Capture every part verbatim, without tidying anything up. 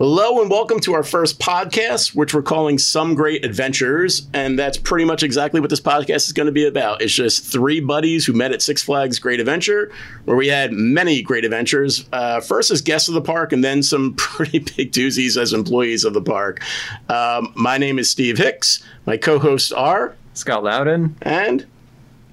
Hello and welcome to our first podcast, which we're calling Some Great Adventures, and that's pretty much exactly what this podcast is going to be about. It's just three buddies who met at Six Flags Great Adventure, where we had many great adventures, uh, first as guests of the park and then some pretty big doozies as employees of the park. Um, my name is Steve Hicks. My co-hosts are... Scott Loudon. And...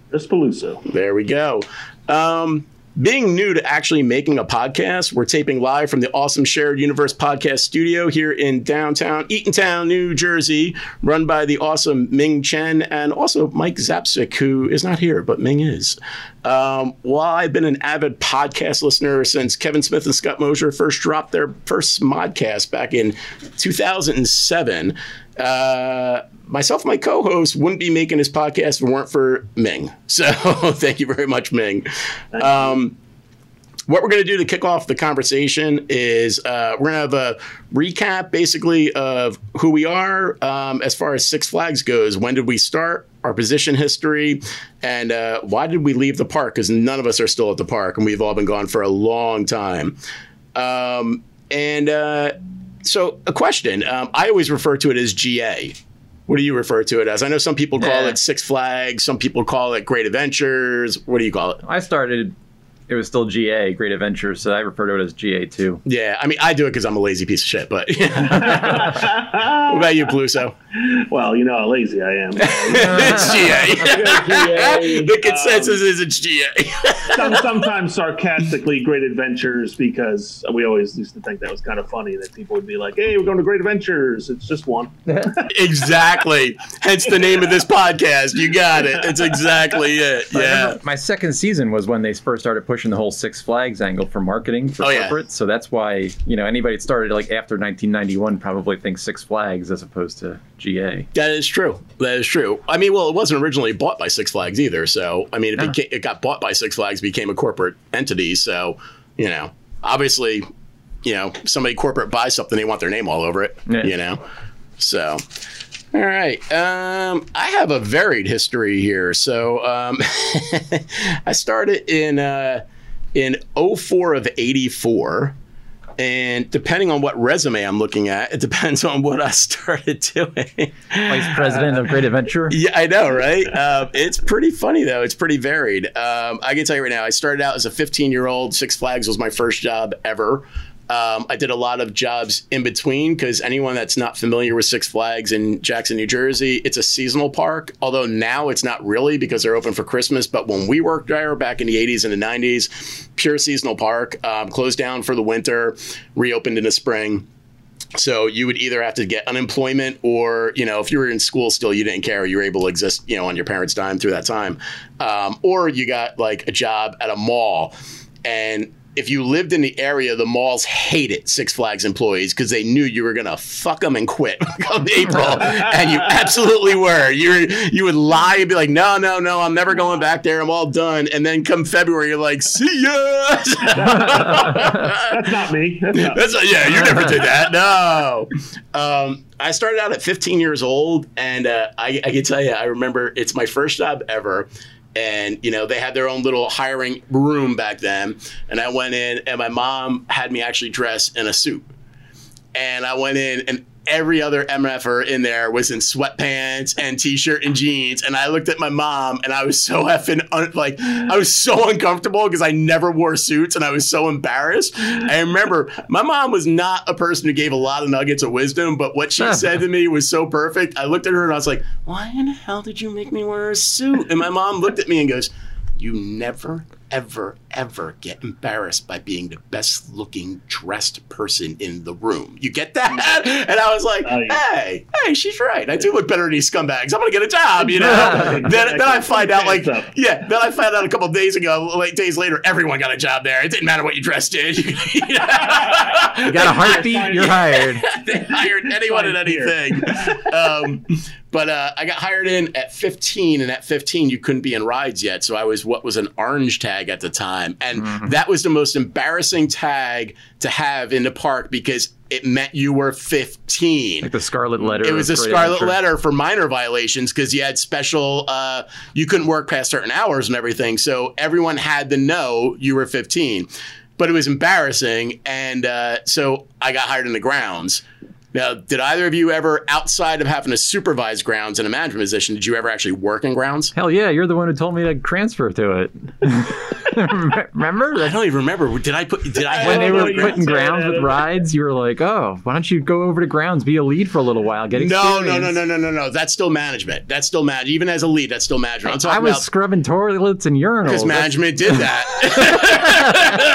Chris Peluso. There we go. Um... Being new to actually making a podcast, we're taping live from the awesome Shared Universe podcast studio here in downtown Eatontown, New Jersey, run by the awesome Ming Chen and also Mike Zapsik, who is not here, but Ming is. Um, while I've been an avid podcast listener since Kevin Smith and Scott Mosher first dropped their first modcast back in two thousand seven, uh, myself and my co-host wouldn't be making this podcast if it weren't for Ming. So thank you very much, Ming. Um, what we're going to do to kick off the conversation is uh, we're going to have a recap, basically, of who we are um, as far as Six Flags goes. When did we start? Our position history, and uh, why did we leave the park? Because none of us are still at the park, and we've all been gone for a long time. Um, and uh, so a question. Um, I always refer to it as G A. What do you refer to it as? I know some people call yeah. it Six Flags. Some people call it Great Adventures. What do you call it? I started, it was still G A, Great Adventures, so I refer to it as G A too. Yeah, I mean, I do it because I'm a lazy piece of shit, but. What about you, Peluso? Well, you know how lazy I am. It's G A. G A. The consensus um, is it's G A. some, sometimes sarcastically, Great Adventures, because we always used to think that was kind of funny that people would be like, hey, we're going to Great Adventures. It's just one. Exactly. Hence the name yeah. of this podcast. You got it. It's exactly it. Yeah. My second season was when they first started pushing the whole Six Flags angle for marketing for oh, corporate. Yeah. So that's why, you know, anybody that started like after nineteen ninety-one probably thinks Six Flags as opposed to G A. That is true. That is true. I mean, well, it wasn't originally bought by Six Flags either. So, I mean, it, no. became, it got bought by Six Flags, became a corporate entity. So, you know, obviously, you know, somebody corporate buys something, they want their name all over it, yeah. you know? So, all right. Um, I have a varied history here. So, um, I started in, uh, in oh four of eighty-four. And depending on what resume I'm looking at, it depends on what I started doing. Vice President of Great Adventure. Yeah, I know, right? Um, it's pretty funny, though. It's pretty varied. Um, I can tell you right now, I started out as a fifteen-year-old. Six Flags was my first job ever. Um, I did a lot of jobs in between because anyone that's not familiar with Six Flags in Jackson, New Jersey, it's a seasonal park, although now it's not really because they're open for Christmas. But when we worked there back in the eighties and the nineties, pure seasonal park, um, closed down for the winter, reopened in the spring. So you would either have to get unemployment or, you know, if you were in school still, you didn't care. You were able to exist, you know, on your parents' dime through that time. Um, or you got like a job at a mall. And if you lived in the area, the malls hated Six Flags employees because they knew you were going to fuck them and quit come April. And you absolutely were. You were, you would lie and be like, no, no, no, I'm never going back there. I'm all done. And then come February, you're like, see ya. That's not me. That's not That's not, yeah, you never did that. No. Um, I started out at fifteen years old. And uh, I, I can tell you, I remember it's my first job ever. And, you know, they had their own little hiring room back then. And I went in and my mom had me actually dressed in a suit. And I went in and every other M F-er in there was in sweatpants and T-shirt and jeans. And I looked at my mom and I was so effing, un- like, I was so uncomfortable because I never wore suits and I was so embarrassed. I remember my mom was not a person who gave a lot of nuggets of wisdom, but what she said to me was so perfect. I looked at her and I was like, why in the hell did you make me wear a suit? And my mom looked at me and goes, you never, ever, ever get embarrassed by being the best looking dressed person in the room. You get that? And I was like, oh, yeah. hey, hey, she's right. I do look better than these scumbags. I'm going to get a job, you know? then, then I find out like, yeah, then I found out a couple of days ago, like days later, everyone got a job there. It didn't matter what you dressed in. You got a heartbeat, you're hired. They hired anyone at anything. Um, but uh, I got hired in at fifteen, and at fifteen, you couldn't be in rides yet. So I was what was an orange tag at the time. And mm-hmm. that was the most embarrassing tag to have in the park because it meant you were fifteen. Like the scarlet letter. It was a scarlet letter for minor violations because you had special, uh, you couldn't work past certain hours and everything. So everyone had to know you were fifteen. but it was embarrassing. And uh, so I got hired in the grounds. Now, did either of you ever, outside of having to supervise grounds in a management position, did you ever actually work in grounds? Hell yeah. You're the one who told me to transfer to it. Remember? I don't even remember. Did I put, did I, I when they were putting grounds with rides, you were like, oh, why don't you go over to grounds, be a lead for a little while, get experience. No, no, no, no, no, no, no. That's still management. That's still management. Even as a lead, that's still management. I'm talking I was about, scrubbing toilets and urinals. Because management did that.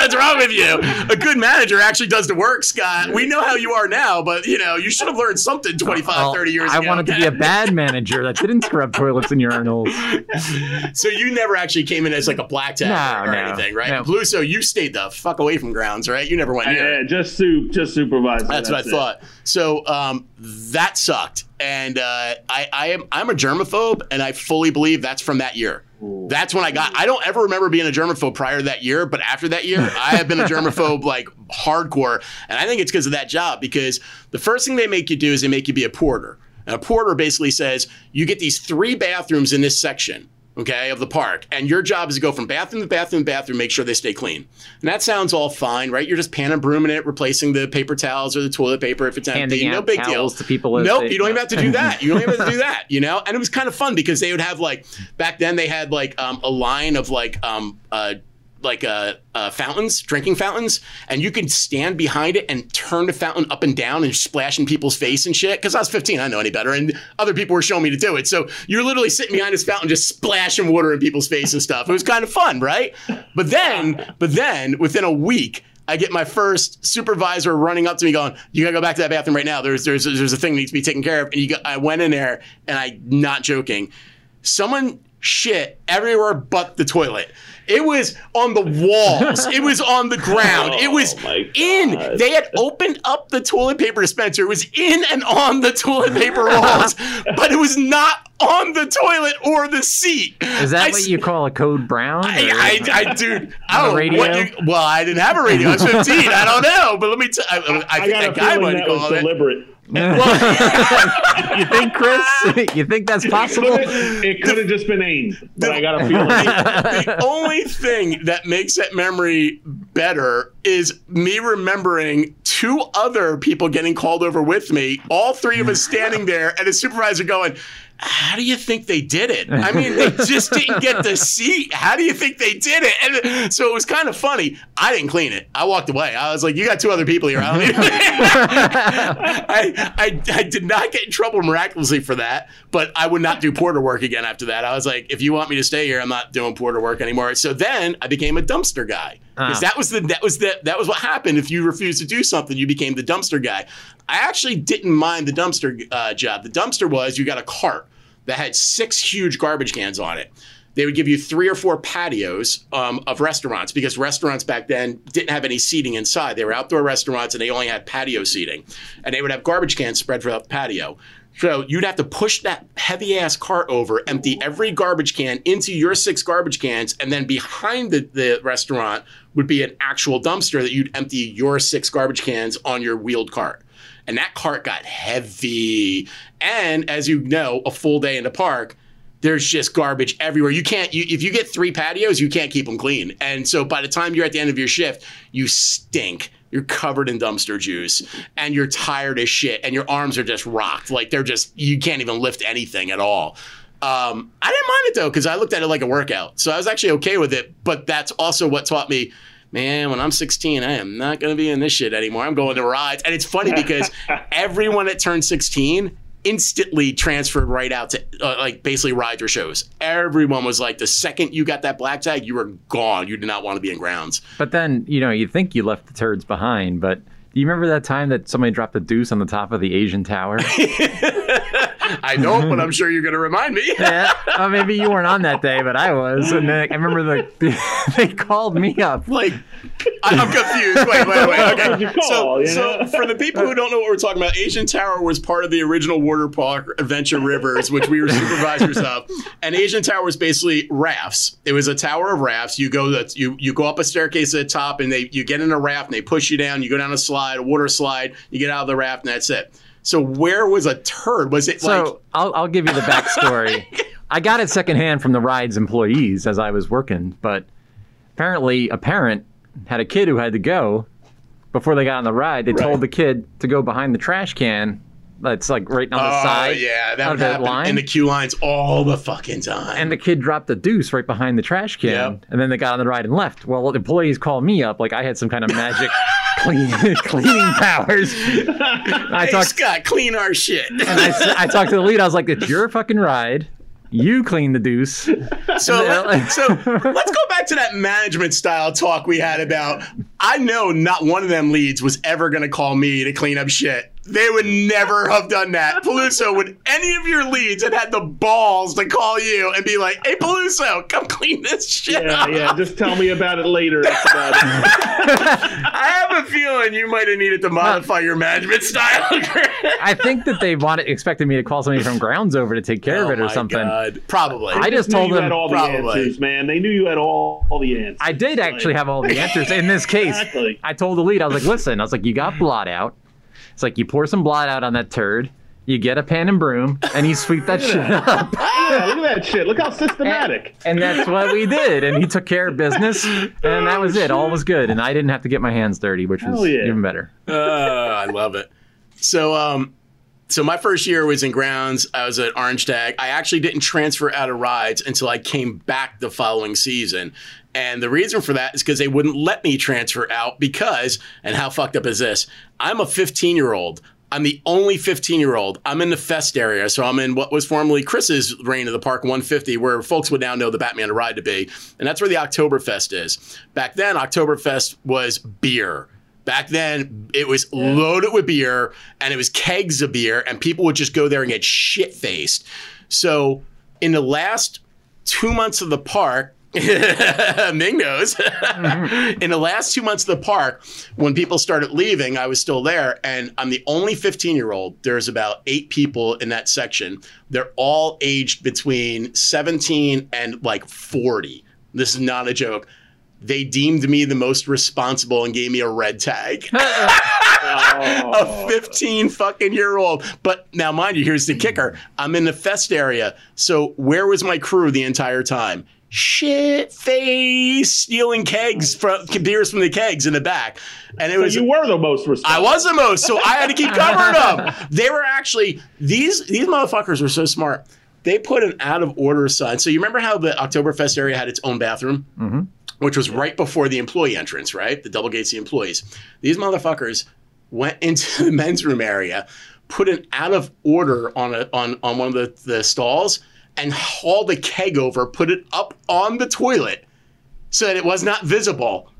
What's wrong with you? A good manager actually does the work, Scott. We know how you are now, but, you know, you should have learned something twenty-five, thirty years I ago. I wanted to be a bad manager that didn't scrub toilets and urinals. So you never actually came in as like a black tag. No. Or no, anything, right? No. Blue, so you stayed the fuck away from grounds, right? You never went near. Yeah, yeah, just su- just supervising. That's, that's what I it. thought. So um, that sucked, and uh, I, I am I'm a germaphobe, and I fully believe that's from that year. Ooh. That's when I got. I don't ever remember being a germaphobe prior to that year, but after that year, I have been a germaphobe like hardcore, and I think it's because of that job. Because the first thing they make you do is they make you be a porter, and a porter basically says you get these three bathrooms in this section. Okay, of the park. And your job is to go from bathroom to bathroom to bathroom, make sure they stay clean. And that sounds all fine, right? You're just pan and brooming it, replacing the paper towels or the toilet paper if it's empty. No big deal. To people nope, you don't even have to do that. You don't even have to do that, you know? And it was kind of fun because they would have like, back then they had like um, a line of like, um, uh, like uh, uh, fountains, drinking fountains, and you could stand behind it and turn the fountain up and down and splash in people's face and shit. Because I was fifteen, I didn't know any better, and other people were showing me to do it. So you're literally sitting behind this fountain, just splashing water in people's face and stuff. It was kind of fun, right? But then, but then within a week, I get my first supervisor running up to me going, you gotta go back to that bathroom right now. There's there's there's a thing that needs to be taken care of. And you go, I went in there, and I, not joking, someone shit everywhere but the toilet. It was on the walls. It was on the ground. It was oh in. They had opened up the toilet paper dispenser. It was in and on the toilet paper rolls, but it was not on the toilet or the seat. Is that I, what you call a code brown? I, I, I dude, I don't know what you, well, I didn't have a radio. I was fifteen. I don't know, but let me tell you. I think I that guy might call it deliberate. Well, you think, Chris? You think that's possible? It could have just been aimed, but the, I got a feeling. The, the only thing that makes that memory better is me remembering two other people getting called over with me, all three of us standing there, and a supervisor going, how do you think they did it? I mean, they just didn't get the seat. How do you think they did it? And so it was kind of funny. I didn't clean it. I walked away. I was like, you got two other people here. I don't even I, I, I did not get in trouble miraculously for that, but I would not do porter work again after that. I was like, if you want me to stay here, I'm not doing porter work anymore. So then I became a dumpster guy. Because uh. that was the that was the, that was what happened. If you refused to do something, you became the dumpster guy. I actually didn't mind the dumpster uh, job. The dumpster was you got a cart that had six huge garbage cans on it. They would give you three or four patios um, of restaurants because restaurants back then didn't have any seating inside. They were outdoor restaurants and they only had patio seating. And they would have garbage cans spread throughout the patio. So you'd have to push that heavy ass cart over, empty every garbage can into your six garbage cans, and then behind the, the restaurant would be an actual dumpster that you'd empty your six garbage cans on your wheeled cart. And that cart got heavy. And as you know, a full day in the park, there's just garbage everywhere. You can't, you, if you get three patios, you can't keep them clean. And so by the time you're at the end of your shift, you stink. You're covered in dumpster juice and you're tired as shit and your arms are just rocked. Like they're just, you can't even lift anything at all. Um, I didn't mind it though, because I looked at it like a workout. So I was actually okay with it, but that's also what taught me, man, when I'm sixteen, I am not going to be in this shit anymore. I'm going to rides. And it's funny because everyone that turned sixteen instantly transferred right out to uh, like basically rides or shows. Everyone was like, the second you got that black tag, you were gone. You did not want to be in grounds. But then, you know, you think you left the turds behind, but do you remember that time that somebody dropped a deuce on the top of the Asian Tower? I don't, but I'm sure you're going to remind me. Yeah. Oh, maybe you weren't on that day, but I was. And then I remember the, they called me up. Like, I'm confused. Wait, wait, wait. Okay. So, so for the people who don't know what we're talking about, Asian Tower was part of the original water park Adventure Rivers, which we were supervisors of. And Asian Tower was basically rafts. It was a tower of rafts. You go that you you go up a staircase at the top, and they you get in a raft, and they push you down. You go down a slide, a water slide. You get out of the raft, and that's it. So where was a turd? Was it so like... I'll, I'll give you the backstory. I got it secondhand from the ride's employees as I was working, but apparently a parent had a kid who had to go. Before they got on the ride, they right. told the kid to go behind the trash can. That's like right on the oh, side. Oh yeah, that would happen line. in the queue lines all the fucking time. And the kid dropped a deuce right behind the trash can, yep. and then they got on the ride and left. Well, the employees called me up like I had some kind of magic clean, cleaning powers. I hey, talked, Scott, clean our shit. And I, I talked to the lead. I was like, "It's your fucking ride. You clean the deuce." So, let, so let's go back to that management style talk we had about, I know not one of them leads was ever going to call me to clean up shit. They would never have done that. Peluso, would any of your leads have had the balls to call you and be like, hey, Peluso, come clean this shit yeah, up? Yeah, yeah, just tell me about it later. That's about it. I have a feeling you might have needed to modify your management style. I think that they wanted, expected me to call somebody from grounds over to take care oh of it or something. God. Probably. I just, just told them. all the probably. answers, man. They knew you had all, all the answers. I did actually like, have all the answers in this case. Exactly. I told the lead, I was like, listen, I was like, you got blot out. It's like you pour some blot out on that turd, you get a pan and broom, and you sweep that shit that. up. Yeah, look at that shit. Look how systematic. And, and that's what we did. And he took care of business, and that was it. All was good. And I didn't have to get my hands dirty, which was yeah. even better. Uh, I love it. So, um, so my first year was in grounds. I was at Orange Tag. I actually didn't transfer out of rides until I came back the following season. And the reason for that is because they wouldn't let me transfer out because, and how fucked up is this? I'm a fifteen-year-old. I'm the only fifteen-year-old. I'm in the Fest area, so I'm in what was formerly Chris's Reign of the Park one fifty, where folks would now know the Batman to Ride to be. And that's where the Oktoberfest is. Back then, Oktoberfest was beer. Back then, it was yeah. loaded with beer, and it was kegs of beer, and people would just go there and get shit-faced. So in the last two months of the park, Ming knows. In the last two months of the park, when people started leaving, I was still there, and I'm the only fifteen-year-old. There's about eight people in that section. They're all aged between seventeen and like forty. This is not a joke. They deemed me the most responsible and gave me a red tag. Oh. A fifteen fucking year old. But now, mind you, here's the kicker. I'm in the Fest area. So where was my crew the entire time? Shit face stealing kegs from beers from the kegs in the back, and it so was you were the most responsible. I was the most, so I had to keep covering them. They were actually these these motherfuckers were so smart. They put an out of order sign. So you remember how the Oktoberfest area had its own bathroom, mm-hmm. which was right before the employee entrance, right? The double gates, the employees. These motherfuckers went into the men's room area, put an out of order on a on on one of the, the stalls. And hauled the keg over, put it up on the toilet so that it was not visible,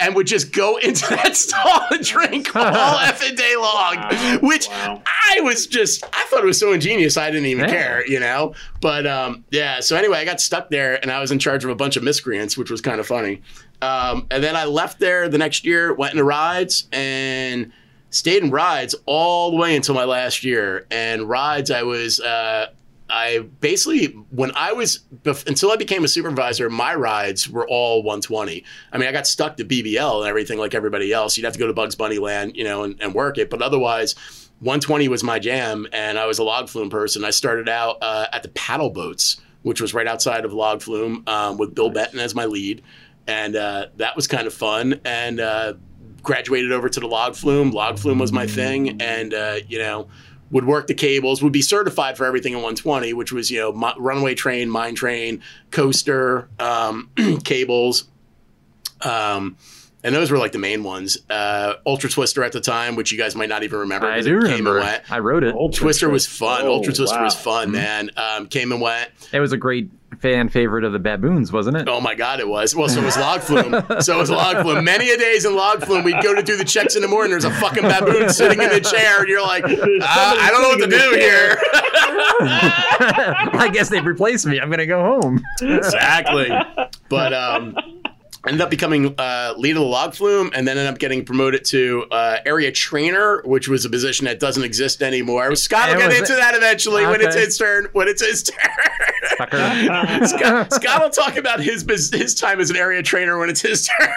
and would just go into that stall and drink all effing day long, wow. which wow. I was just, I thought it was so ingenious, I didn't even yeah. care, you know? But um, yeah, so anyway, I got stuck there, and I was in charge of a bunch of miscreants, which was kind of funny. Um, and then I left there the next year, went into rides, and stayed in rides all the way until my last year. And rides, I was... Uh, I basically, when I was, until I became a supervisor, my rides were all one twenty. I mean, I got stuck to B B L and everything like everybody else. You'd have to go to Bugs Bunny Land, you know, and, and work it. But otherwise, one twenty was my jam, and I was a log flume person. I started out uh, at the paddle boats, which was right outside of log flume um, with Bill nice. Benton as my lead. And uh, that was kind of fun. And uh, graduated over to the log flume. Log flume was my thing. And, uh, you know, would work the cables, would be certified for everything in one twenty, which was, you know, my, runway train, mine train, coaster, um, cables. Um, and those were like the main ones. Uh, Ultra Twister at the time, which you guys might not even remember. I do remember. I wrote it. Ultra Twister was fun. Oh, Ultra Twister wow. was fun, mm-hmm. man. Um, came and went. It was a great fan favorite of the baboons, wasn't it? Oh my God, it was. Well, so it was log flume. So it was log flume. Many a days in log flume, we'd go to do the checks in the morning. There's a fucking baboon sitting in the chair, and you're like, uh, I don't know what to do here. I guess they've replaced me. I'm going to go home. Exactly. But um, ended up becoming uh, lead of the log flume, and then ended up getting promoted to uh, area trainer, which was a position that doesn't exist anymore. Scott will get into it? that eventually okay. when it's his turn. When it's his turn. Scott, Scott will talk about his his time as an area trainer when it's his turn.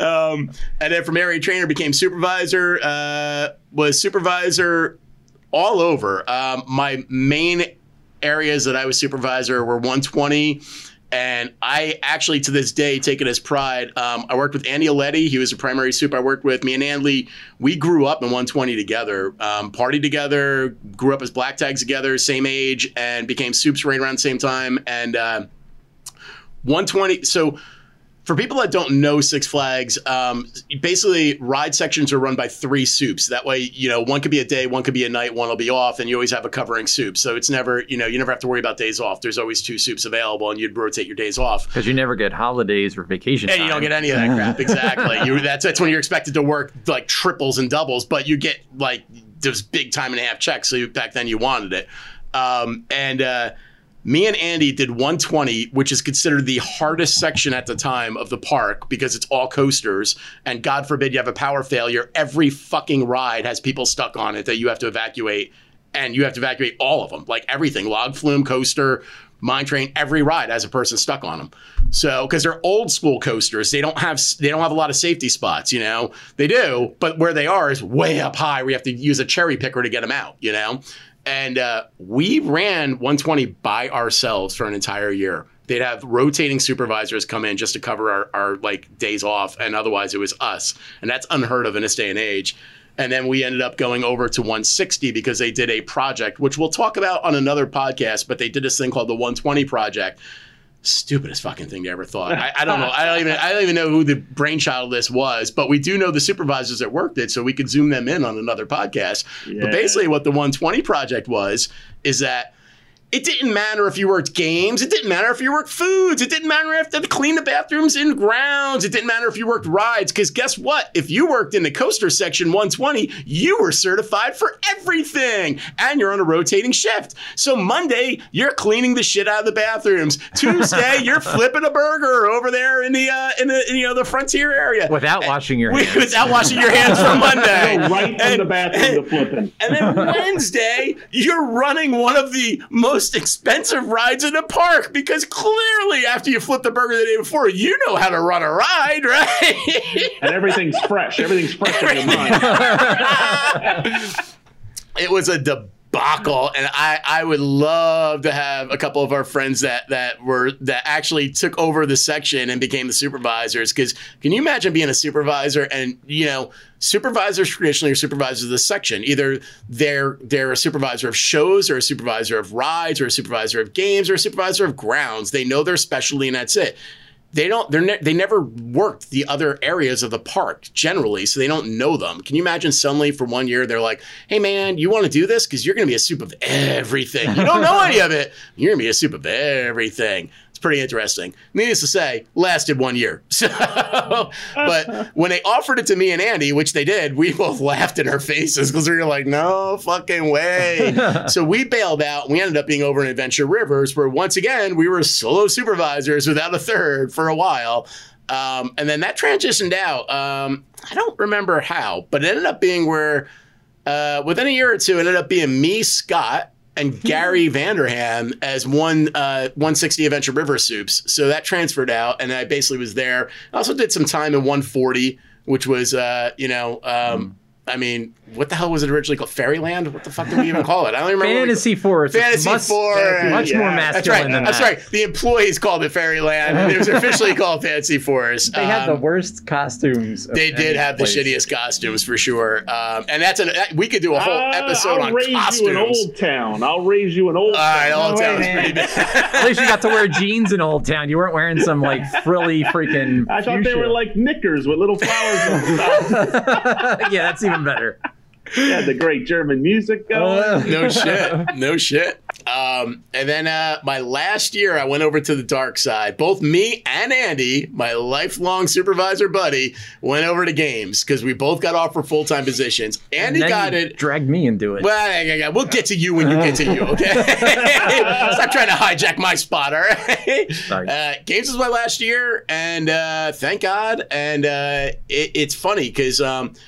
um, and then from area trainer became supervisor, uh, was supervisor all over. Um, my main areas that I was supervisor were one twenty, And I actually, to this day, take it as pride. Um, I worked with Andy Aletti. He was a primary soup I worked with. Me and Andy, we grew up in one twenty together, um, partied together, grew up as black tags together, same age, and became soups right around the same time. And uh, one twenty, so for people that don't know Six Flags, um, basically ride sections are run by three soups. That way, you know, one could be a day, one could be a night, one will be off, and you always have a covering soup. So it's never, you know, you never have to worry about days off. There's always two soups available, and you'd rotate your days off. Because you never get holidays or vacation and time. You don't get any of that crap, exactly. You, that's, that's when you're expected to work like triples and doubles, but you get like those big time and a half checks. So you, back then you wanted it. Um, and... Uh, Me and Andy did one twenty, which is considered the hardest section at the time of the park because it's all coasters. And God forbid you have a power failure. Every fucking ride has people stuck on it that you have to evacuate. And you have to evacuate all of them, like everything. Log Flume, coaster, mine train, every ride has a person stuck on them. So because they're old school coasters, they don't have they don't have a lot of safety spots, you know. They do, but where they are is way up high. We have to use a cherry picker to get them out, you know. And uh, we ran one twenty by ourselves for an entire year. They'd have rotating supervisors come in just to cover our, our like days off, and otherwise it was us. And that's unheard of in this day and age. And then we ended up going over to one sixty because they did a project, which we'll talk about on another podcast, but they did this thing called the one twenty Project. Stupidest fucking thing they ever thought. I, I don't know. I don't even I don't even know who the brainchild of this was, but we do know the supervisors that worked it, so we could zoom them in on another podcast. Yeah. But basically what the one twenty Project was is that it didn't matter if you worked games. It didn't matter if you worked foods. It didn't matter if you had to clean the bathrooms and grounds. It didn't matter if you worked rides. Because guess what? If you worked in the coaster section one twenty, you were certified for everything. And you're on a rotating shift. So Monday, you're cleaning the shit out of the bathrooms. Tuesday, you're flipping a burger over there in the, uh, in the you know the frontier area. Without and, washing your hands. Without washing your hands for Monday. Go right from the bathroom to flipping. And then Wednesday, you're running one of the most most expensive rides in the park, because clearly after you flip the burger the day before, you know how to run a ride, right? And everything's fresh. Everything's fresh Everything. in your mind. It was a debacle, and I, I would love to have a couple of our friends that that were that actually took over the section and became the supervisors. Because can you imagine being a supervisor and, you know, supervisors traditionally are supervisors of the section. Either they're they're a supervisor of shows, or a supervisor of rides, or a supervisor of games, or a supervisor of grounds. They know their specialty, and that's it. They don't. They're ne- they never worked the other areas of the park generally, so they don't know them. Can you imagine suddenly for one year they're like, "Hey man, you want to do this? Because you're going to be a soup of everything. You don't know any of it. You're going to be a soup of everything." Pretty interesting. Needless to say, lasted one year. So, but when they offered it to me and Andy, which they did, we both laughed in our faces because we were like, no fucking way. So we bailed out. We ended up being over in Adventure Rivers, where once again, we were solo supervisors without a third for a while. Um, and then that transitioned out. Um, I don't remember how, but it ended up being where uh, within a year or two, it ended up being me, Scott, and Gary Vanderham as one uh, one sixty Adventure River Soups. So that transferred out, and I basically was there. I also did some time in one forty, which was, uh, you know, um, mm. I mean, what the hell was it originally called? Fairyland? What the fuck did we even call it? I don't even remember. Fantasy four. It's Fantasy must, four. It's much yeah. more masculine right. than I'm that. I'm sorry. The employees called it Fairyland. It was officially called Fantasy Forest. They um, had the worst costumes. They did have place. the shittiest costumes for sure. Um, and that's an that, we could do a whole uh, episode I'll on raise costumes. You an old town. I'll raise you an old All town. All right, old no town way, is man. pretty bad. At least you got to wear jeans in old town. You weren't wearing some like frilly freaking. I thought fuchsia. They were like knickers with little flowers on them. Yeah, that's even better. Yeah, the great German music going. Uh, no shit. No shit. Um, and then uh, my last year, I went over to the dark side. Both me and Andy, my lifelong supervisor buddy, went over to games because we both got offered full-time positions. Andy got it. Dragged me into it. Well, we'll get to you when you get to you, okay? Stop trying to hijack my spot, all right? Sorry. Uh, games was my last year, and uh, thank God. And uh, it, it's funny because um, –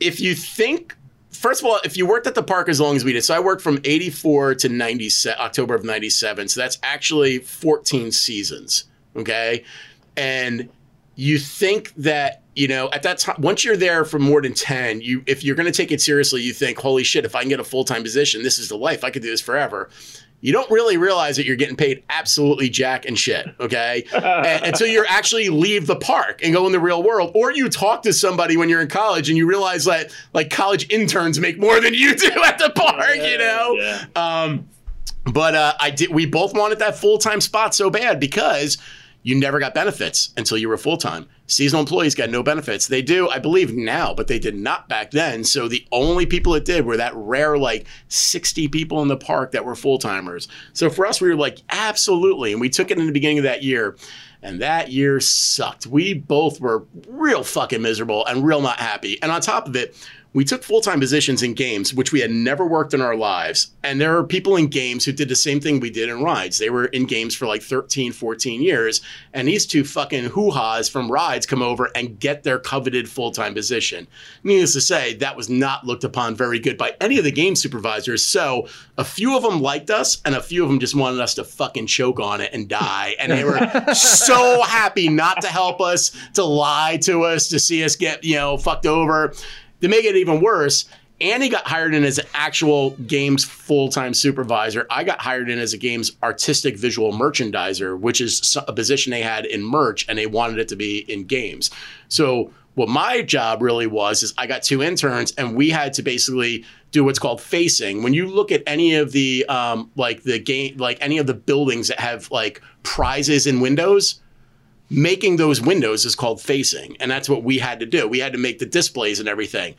if you think, first of all, if you worked at the park as long as we did, so I worked from eighty-four to ninety-seven, October of ninety-seven. So that's actually fourteen seasons, okay? And you think that, you know, at that time, once you're there for more than ten, you if you're going to take it seriously, you think, holy shit, if I can get a full-time position, this is the life. I could do this forever. you don't really realize that you're getting paid absolutely jack and shit, okay? and, until you actually leave the park and go in the real world. Or you talk to somebody when you're in college and you realize that, like, college interns make more than you do at the park, yeah, you know? Yeah. Um, but uh, I did. We both wanted that full-time spot so bad because you never got benefits until you were full-time. Seasonal employees got no benefits. They do, I believe, now, but they did not back then. So the only people that did were that rare, like, sixty people in the park that were full-timers. So for us, we were like, absolutely. And we took it in the beginning of that year. And that year sucked. We both were real fucking miserable and real not happy. And on top of it, we took full-time positions in games, which we had never worked in our lives. And there are people in games who did the same thing we did in rides. They were in games for like thirteen, fourteen years. And these two fucking hoo-has from rides come over and get their coveted full-time position. Needless to say, that was not looked upon very good by any of the game supervisors. So a few of them liked us, and a few of them just wanted us to fucking choke on it and die. And they were so so happy not to help us, to lie to us, to see us get, you know, fucked over. To make it even worse, Andy got hired in as an actual games full-time supervisor. I got hired in as a games artistic visual merchandiser, which is a position they had in merch, and they wanted it to be in games. So what my job really was is I got two interns, and we had to basically do what's called facing. When you look at any of the um, like the game, like any of the buildings that have like prizes in windows. Making those windows is called facing, and that's what we had to do. We had to make the displays and everything.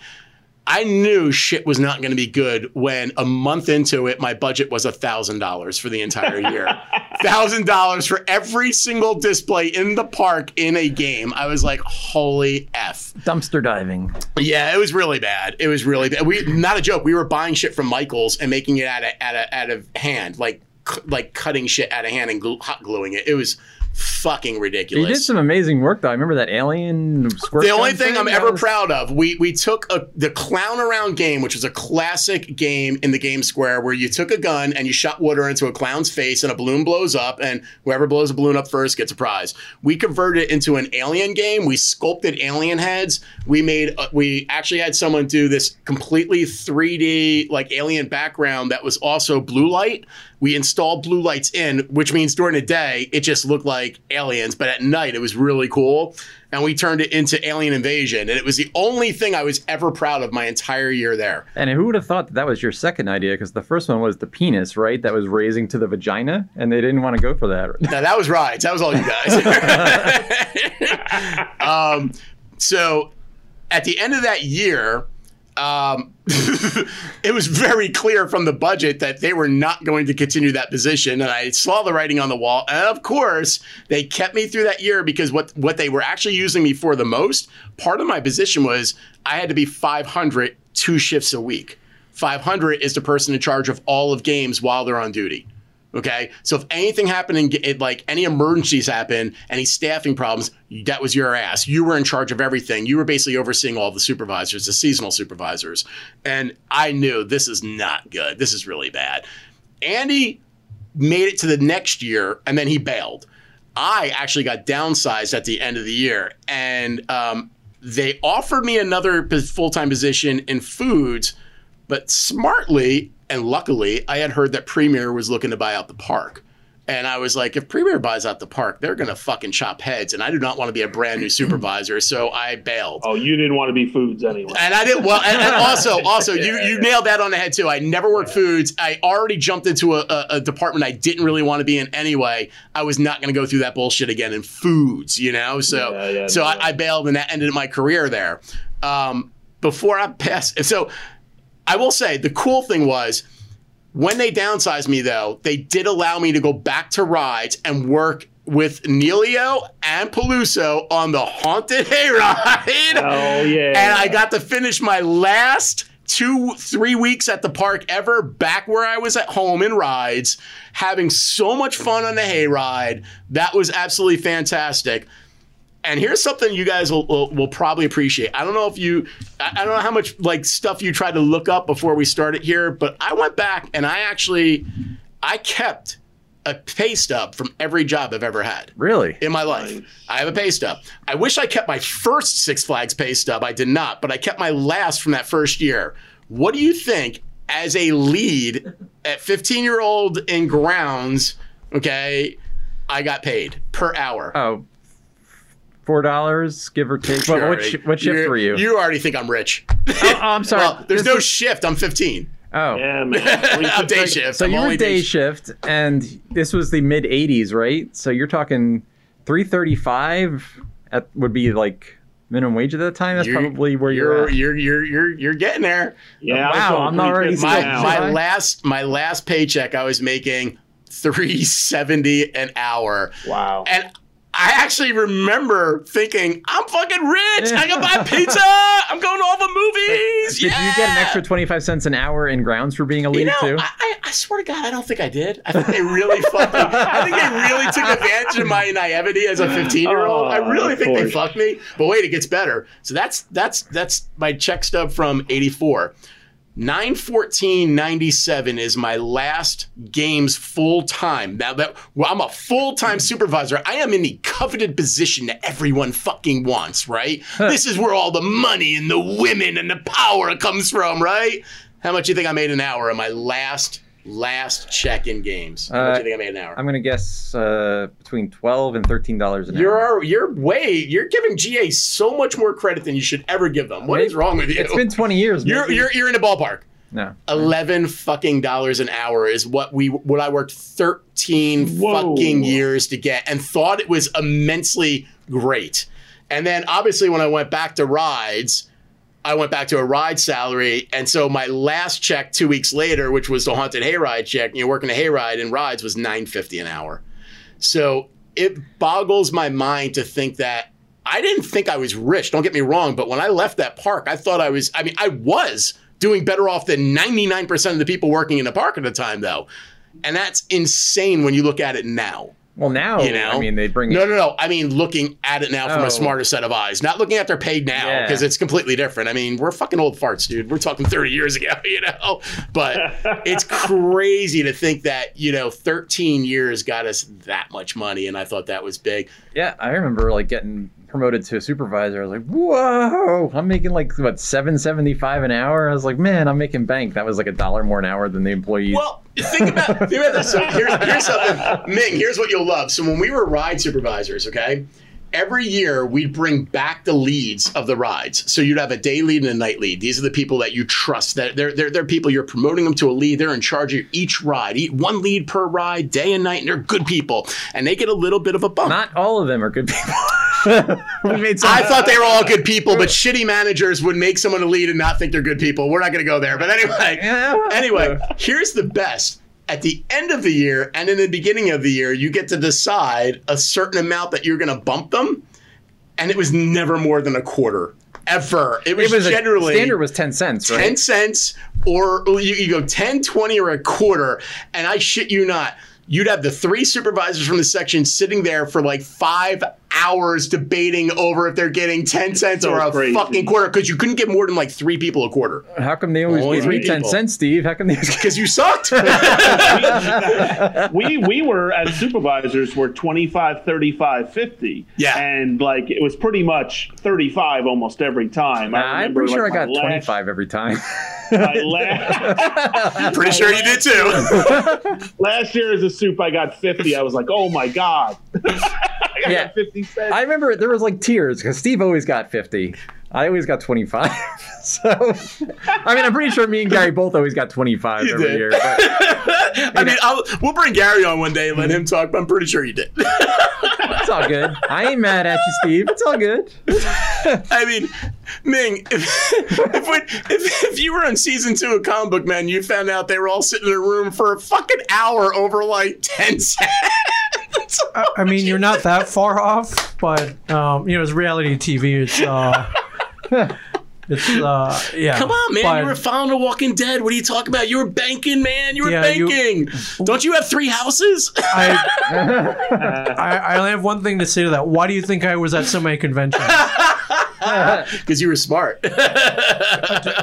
I knew shit was not going to be good when a month into it, my budget was one thousand dollars for the entire year. one thousand dollars for every single display in the park in a game. I was like, holy F. Dumpster diving. Yeah, it was really bad. It was really bad. We, not a joke. We were buying shit from Michael's and making it out of, out of, out of hand, like, c- like cutting shit out of hand and glue, hot gluing it. It was fucking ridiculous. You did some amazing work, though. I remember that alien squirt. The only thing, thing I'm ever was... proud of, we we took a, the clown around game, which was a classic game in the game square where you took a gun and you shot water into a clown's face and a balloon blows up and whoever blows a balloon up first gets a prize. We converted it into an alien game. We sculpted alien heads. We made a, we actually had someone do this completely three D like alien background that was also blue light. We installed blue lights in, which means during the day, it just looked like aliens. But at night, it was really cool. And we turned it into Alien Invasion. And it was the only thing I was ever proud of my entire year there. And who would have thought that, that was your second idea? Because the first one was the penis, right? That was raising to the vagina. And they didn't want to go for that. No, that was rides. That was all you guys. um, so at the end of that year... Um, it was very clear from the budget that they were not going to continue that position. And I saw the writing on the wall. And of course, they kept me through that year because what, what they were actually using me for the most, part of my position was I had to be five hundred two shifts a week. five hundred is the person in charge of all of games while they're on duty. Okay, so if anything happened, in, like any emergencies happen, any staffing problems, that was your ass. You were in charge of everything. You were basically overseeing all the supervisors, the seasonal supervisors. And I knew this is not good. This is really bad. Andy made it to the next year, and then he bailed. I actually got downsized at the end of the year. And um, they offered me another full-time position in foods, but smartly, and luckily, I had heard that Premier was looking to buy out the park. And I was like, if Premier buys out the park, they're going to fucking chop heads. And I do not want to be a brand new supervisor. So I bailed. Oh, you didn't want to be foods anyway. And I didn't. Well, and, and also, also yeah, you, you yeah. nailed that on the head, too. I never worked yeah. foods. I already jumped into a, a, a department I didn't really want to be in anyway. I was not going to go through that bullshit again in foods, you know. So yeah, yeah, so no, I, I bailed and that ended my career there. Um, before I passed. So. I will say the cool thing was when they downsized me, though, they did allow me to go back to rides and work with Neilio and Peluso on the Haunted Hayride. Oh, yeah. And I got to finish my last two, three weeks at the park ever back where I was at home in rides, having so much fun on the hayride. That was absolutely fantastic. And here's something you guys will, will, will probably appreciate. I don't know if you, I, I don't know how much like stuff you tried to look up before we started here, but I went back and I actually, I kept a pay stub from every job I've ever had. Really? In my life. I have a pay stub. I wish I kept my first Six Flags pay stub. I did not, but I kept my last from that first year. What do you think as a lead at fifteen year old in grounds. Okay, I got paid per hour. Oh, four dollars, give or take. What, what, sh what shift were you? You already think I'm rich. Oh, oh, I'm sorry. Well, there's this no shift. I'm fifteen. Oh, yeah, man. I'm day shift. So I'm you were day shift, shift, and this was the mid eighties, right? So you're talking three thirty-five at would be like minimum wage at that time. That's you're, probably where you're you're, at. you're you're you're you're getting there. Yeah. Wow, I'm not already. My, my last my last paycheck, I was making three seventy an hour. Wow. And I actually remember thinking, I'm fucking rich. I can buy pizza. I'm going to all the movies. Did yeah. you get an extra twenty-five cents an hour in grounds for being a lead, you know, too? I, I swear to God, I don't think I did. I think they really fucked me. I think they really took advantage of my naivety as a fifteen-year-old. Oh, I really think they fucked me. But wait, it gets better. So that's that's that's my check stub from eighty-four. nine fourteen ninety-seven is my last game's full time. Now that well, I'm a full time supervisor, I am in the coveted position that everyone fucking wants, right? Huh. This is where all the money and the women and the power comes from, right? How much do you think I made an hour in my last last check in games? How much do uh, you think I made an hour? I'm gonna guess uh, between twelve and thirteen dollars an you're, hour. You're way you're giving G A so much more credit than you should ever give them. What maybe, is wrong with you? It's been twenty years. Maybe. You're you're you're in the ballpark. No, eleven fucking dollars an hour is what we what I worked thirteen Whoa. fucking years to get, and thought it was immensely great. And then obviously when I went back to rides, I went back to a ride salary, and so my last check two weeks later, which was the haunted hayride check, you know, working a hayride and rides, was nine fifty an hour. So it boggles my mind to think that I didn't think I was rich. Don't get me wrong, but when I left that park, I thought I was. I mean, I was doing better off than ninety-nine percent of the people working in the park at the time, though, and that's insane when you look at it now. Well, now, you know? I mean, they bring... No, no, no. I mean, looking at it now oh. from a smarter set of eyes. Not looking at their pay now, because yeah. it's completely different. I mean, we're fucking old farts, dude. We're talking thirty years ago, you know? But it's crazy to think that, you know, thirteen years got us that much money, and I thought that was big. Yeah, I remember, like, getting promoted to a supervisor. I was like, whoa, I'm making, like, what, seven seventy-five an hour? I was like, man, I'm making bank. That was, like, a dollar more an hour than the employees. Well, think about, think about this. So here's, here's something, Ming, here's what you'll love. So when we were ride supervisors, okay, every year we'd bring back the leads of the rides. So you'd have a day lead and a night lead. These are the people that you trust. They're, they're, they're people, you're promoting them to a lead. They're in charge of each ride. Eat one lead per ride, day and night, and they're good people. And they get a little bit of a bump. Not all of them are good people. I thought they were all good people, but shitty managers would make someone a lead and not think they're good people. We're not going to go there. But anyway, anyway, here's the best. At the end of the year and in the beginning of the year, you get to decide a certain amount that you're going to bump them. And it was never more than a quarter. Ever. It was, it was generally... A, standard was ten cents, right? ten cents or you, you go ten, twenty or a quarter. And I shit you not. You'd have the three supervisors from the section sitting there for like five hours debating over if they're getting ten cents so or a crazy. fucking quarter, because you couldn't get more than like three people a quarter. How come they always Only give me ten cents, Steve? How come they? Because you sucked. we, we were, as supervisors, were twenty-five, thirty-five, fifty. Yeah. And like it was pretty much thirty-five almost every time. Uh, I remember, I'm pretty like, sure I got last, twenty-five every time. last, I'm pretty sure you did too. Last year as a soup, I got fifty. I was like, oh my God. I yeah. got fifty cents. I remember there was like tears because Steve always got fifty. I always got twenty-five. So, I mean, I'm pretty sure me and Gary both always got twenty-five you every did. year. But, I know. mean, I'll, we'll bring Gary on one day and let him talk, but I'm pretty sure you did. It's all good. I ain't mad at you, Steve. It's all good. I mean, Ming, if if, when, if if you were on season two of Comic Book Man, you found out they were all sitting in a room for a fucking hour over like ten cents. I, I mean, you're not that far off, but um, you know, it's reality T V. It's uh, it's uh, yeah. Come on, man! But, you were following The Walking Dead. What are you talking about? You were banking, man. You were yeah, banking. You, Don't you have three houses? I, I I only have one thing to say to that. Why do you think I was at so many conventions? Because you were smart.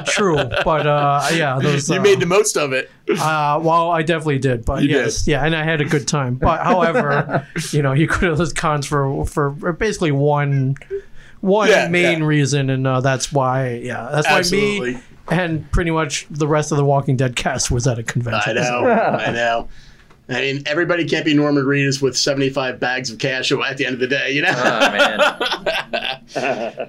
True, but uh, yeah, those, you uh, made the most of it. Uh, well, I definitely did, but you yes, did. yeah, and I had a good time. But however, you know, you could have those cons for for basically one one yeah, main yeah. reason, and uh, that's why, yeah, that's Absolutely. why me And pretty much the rest of the Walking Dead cast was at a convention. I know, I know. I mean, everybody can't be Norman Reedus with seventy-five bags of cash at the end of the day, you know? Oh, man.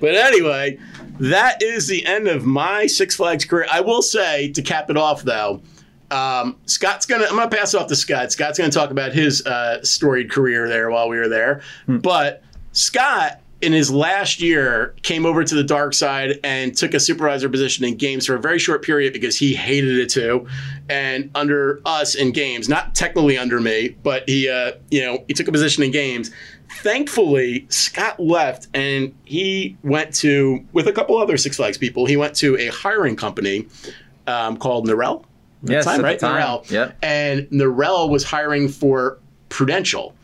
But anyway, that is the end of my Six Flags career. I will say, to cap it off, though, um, Scott's going to – I'm going to pass it off to Scott. Scott's going to talk about his uh, storied career there while we were there. Hmm. But Scott, in his last year, came over to the dark side and took a supervisor position in games for a very short period because he hated it too. And under us in games, not technically under me, but he, uh, you know, he took a position in games. Thankfully, Scott left and he went to, with a couple other Six Flags people, he went to a hiring company um, called Norrell. Yes, time, right? Norrell. Yep. And Norrell was hiring for Prudential.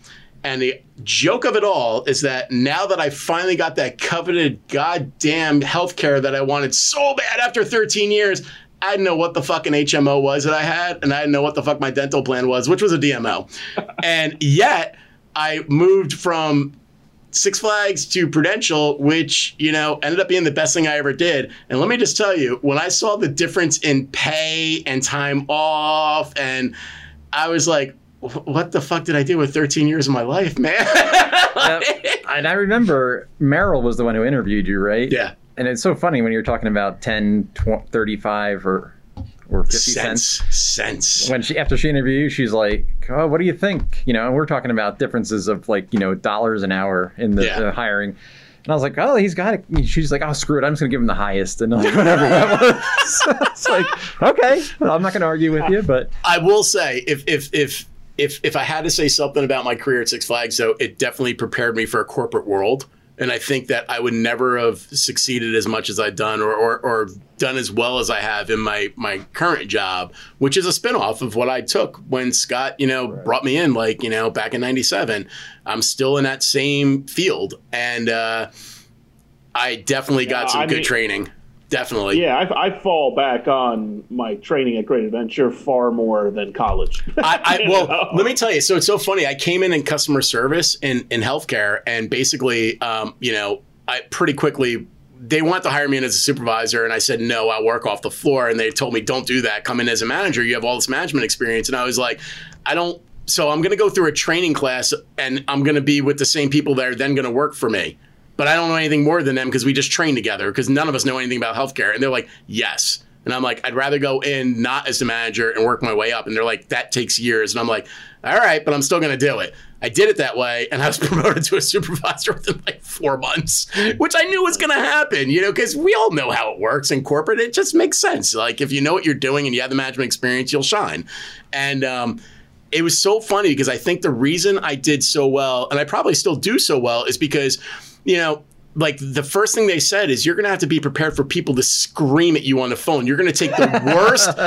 And the joke of it all is that now that I finally got that coveted goddamn healthcare that I wanted so bad after thirteen years, I didn't know what the fucking H M O was that I had, and I didn't know what the fuck my dental plan was, which was a D M O. And yet, I moved from Six Flags to Prudential, which, you know, ended up being the best thing I ever did. And let me just tell you, when I saw the difference in pay and time off, and I was like, what the fuck did I do with thirteen years of my life, man? uh, and I remember Meryl was the one who interviewed you, right? Yeah. And it's so funny when you're talking about ten, twenty, thirty-five or or fifty cents. Cents. Cents. When she, after she interviewed you, she's like, oh, what do you think? You know, and we're talking about differences of like, you know, dollars an hour in the, yeah. the hiring. And I was like, oh, he's got it. She's like, oh, screw it. I'm just going to give him the highest. And like, whatever that was. It's like, okay, well, I'm not going to argue with you. But I will say, if, if, if, If if I had to say something about my career at Six Flags, though, it definitely prepared me for a corporate world. And I think that I would never have succeeded as much as I've done or, or, or done as well as I have in my, my current job, which is a spinoff of what I took when Scott, you know, right. brought me in, like, you know, back in ninety-seven. I'm still in that same field. And uh, I definitely yeah, got some I good mean, training. Definitely. Yeah, I, I fall back on my training at Great Adventure far more than college. I, I Well, know? Let me tell you. So it's so funny. I came in in customer service in, in healthcare and basically, um, you know, I pretty quickly they wanted to hire me in as a supervisor. And I said, no, I work off the floor. And they told me, don't do that. Come in as a manager. You have all this management experience. And I was like, I don't. So I'm going to go through a training class and I'm going to be with the same people that are then going to work for me. But I don't know anything more than them because we just train together because none of us know anything about healthcare. And they're like, yes. And I'm like, I'd rather go in not as the manager and work my way up. And they're like, that takes years. And I'm like, all right, but I'm still going to do it. I did it that way. And I was promoted to a supervisor within like four months, which I knew was going to happen, you know, because we all know how it works in corporate. It just makes sense. Like if you know what you're doing and you have the management experience, you'll shine. And, um, it was so funny because I think the reason I did so well, and I probably still do so well, is because, you know, like the first thing they said is you're going to have to be prepared for people to scream at you on the phone. You're going to take the worst,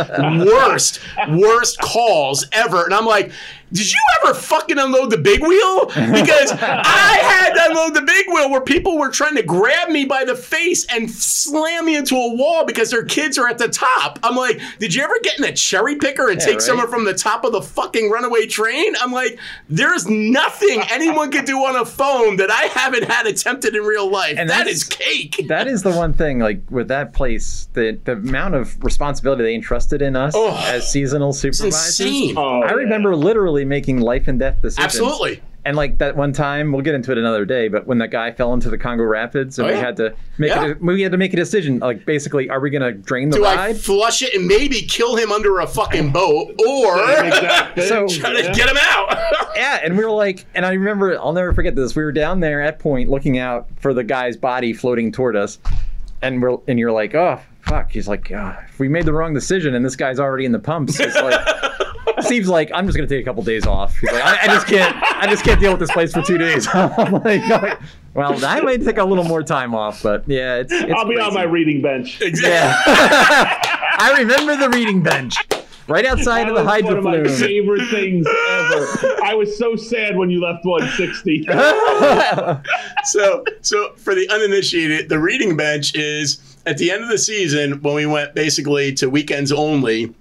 worst, worst calls ever. And I'm like, did you ever fucking unload the big wheel? Because I had to unload the big wheel where people were trying to grab me by the face and slam me into a wall because their kids are at the top. I'm like, did you ever get in a cherry picker and yeah, take right? someone from the top of the fucking runaway train? I'm like, there's nothing anyone could do on a phone that I haven't had attempted in real life. And that is cake. That is the one thing, like with that place, the, the amount of responsibility they entrusted in us oh, as seasonal supervisors. Insane. Oh, I remember yeah. literally making life and death decisions. Absolutely. And like that one time, we'll get into it another day, but when that guy fell into the Congo Rapids and oh, yeah. we had to make yeah. it, we had to make a decision, like basically, are we going to drain the Do ride? I flush it and maybe kill him under a fucking boat or exactly. so, try to yeah. get him out? Yeah, and we were like, and I remember, I'll never forget this. We were down there at Point looking out for the guy's body floating toward us. And we're and you're like, oh, fuck. He's like, oh, if we made the wrong decision and this guy's already in the pumps, it's like... Steve's like, I'm just gonna take a couple days off. He's like, I, I just can't, I just can't deal with this place for two days. I'm like, like, well, I might take a little more time off, but yeah, it's. it's I'll be crazy. On my reading bench. Exactly. Yeah. I remember the reading bench, right outside that of the hydro flume. One of my favorite things ever. I was so sad when you left one sixty. so, so for the uninitiated, the reading bench is at the end of the season when we went basically to weekends only.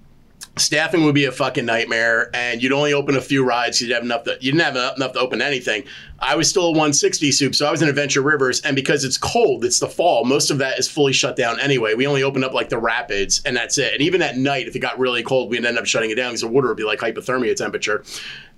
Staffing would be a fucking nightmare, and you'd only open a few rides. You'd have enough to, you didn't have enough to open anything. I was still a one sixty soup, so I was in Adventure Rivers, and because it's cold, it's the fall, most of that is fully shut down anyway. We only opened up like the rapids, and that's it. And even at night, if it got really cold, we'd end up shutting it down because the water would be like hypothermia temperature.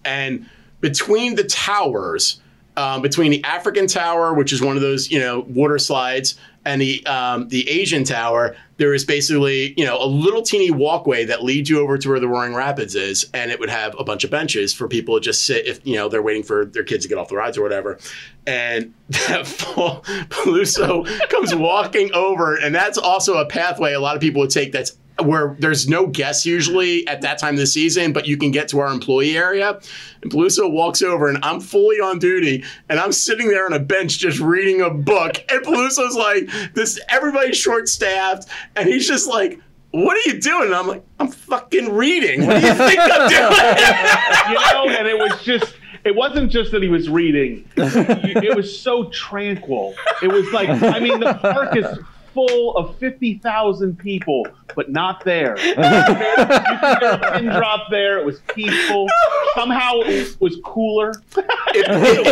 And between the towers, um, between the African Tower, which is one of those, you know, water slides, and the um, the Asian Tower, there is basically, you know, a little teeny walkway that leads you over to where the Roaring Rapids is, and it would have a bunch of benches for people to just sit if, you know, they're waiting for their kids to get off the rides or whatever. And that full Peluso comes walking over, and that's also a pathway a lot of people would take that's where there's no guests usually at that time of the season, but you can get to our employee area. And Peluso walks over, and I'm fully on duty, and I'm sitting there on a bench just reading a book. And Peluso's like, this, everybody's short-staffed, and he's just like, what are you doing? And I'm like, I'm fucking reading. What do you think I'm doing? You know, and it was just, it wasn't just that he was reading. It was so tranquil. It was like, I mean, the park is full of fifty thousand people, but not there. You could hear a pin drop there. It was peaceful. Somehow it was cooler. It, it,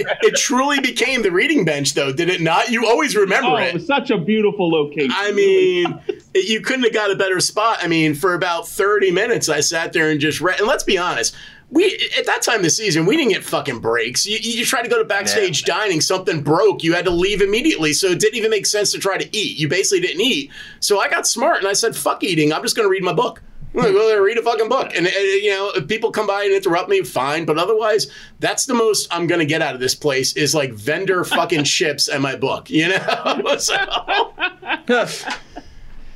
it, it truly became the reading bench, though, did it not? You always remember oh, it. It was such a beautiful location. I mean, it, you couldn't have got a better spot. I mean, for about thirty minutes, I sat there and just read. And let's be honest. We, at that time of the season, we didn't get fucking breaks. You, you tried to go to backstage yeah, dining, something broke. You had to leave immediately, so it didn't even make sense to try to eat. You basically didn't eat. So I got smart, and I said, fuck eating. I'm just going to read my book. I'm going to go there and read a fucking book. And, and, you know, if people come by and interrupt me, fine. But otherwise, that's the most I'm going to get out of this place is, like, vendor fucking chips and my book, you know? so...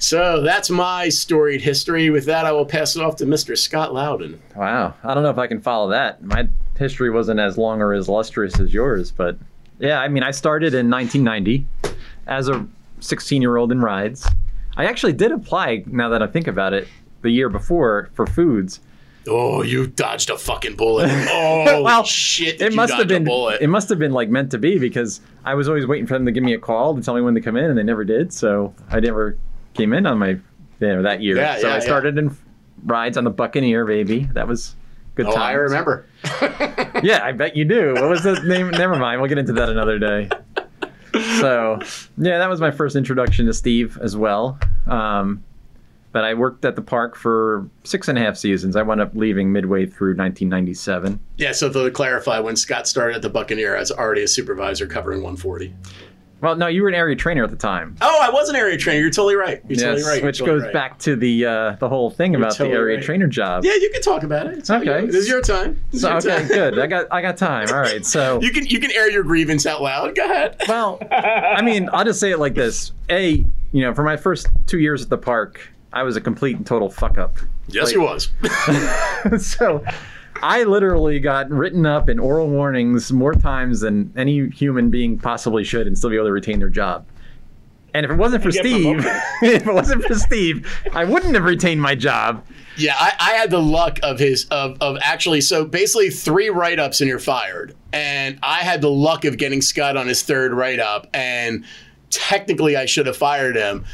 So that's my storied history. With that, I will pass it off to Mister Scott Loudon. Wow. I don't know if I can follow that. My history wasn't as long or as lustrous as yours, but yeah, I mean, I started in nineteen ninety as a sixteen-year-old in rides. I actually did apply, now that I think about it, the year before for foods. Oh, you dodged a fucking bullet. Oh, well, shit, did it must you dodge have been, a bullet. It must have been like meant to be because I was always waiting for them to give me a call to tell me when to come in, and they never did, so I never came in on my, you know, that year. Yeah, so yeah, I started yeah. in rides on the Buccaneer, baby. That was good time. Oh, times. I remember. Yeah, I bet you do. What was the name? Never mind. We'll get into that another day. So, yeah, that was my first introduction to Steve as well. Um, but I worked at the park for six and a half seasons. I wound up leaving midway through nineteen ninety-seven. Yeah, so to clarify, when Scott started at the Buccaneer, I was already a supervisor covering one forty. Well, no, you were an area trainer at the time. Oh, I was an area trainer. You're totally right. You're yes, totally right. You're which totally goes right. back to the uh, the whole thing You're about totally the area right. trainer job. Yeah, you can talk about it. It's okay, this is your time. Is so, your okay, time. Good. I got I got time. All right, so you can you can air your grievance out loud. Go ahead. Well, I mean, I'll just say it like this: A, you know, for my first two years at the park, I was a complete and total fuck up. Yes, like, he was. So I literally got written up in oral warnings more times than any human being possibly should and still be able to retain their job. And if it wasn't for Steve, if it wasn't for Steve, I wouldn't have retained my job. Yeah, I, I had the luck of his of of actually so basically three write-ups and you're fired. And I had the luck of getting Scott on his third write-up, and technically I should have fired him.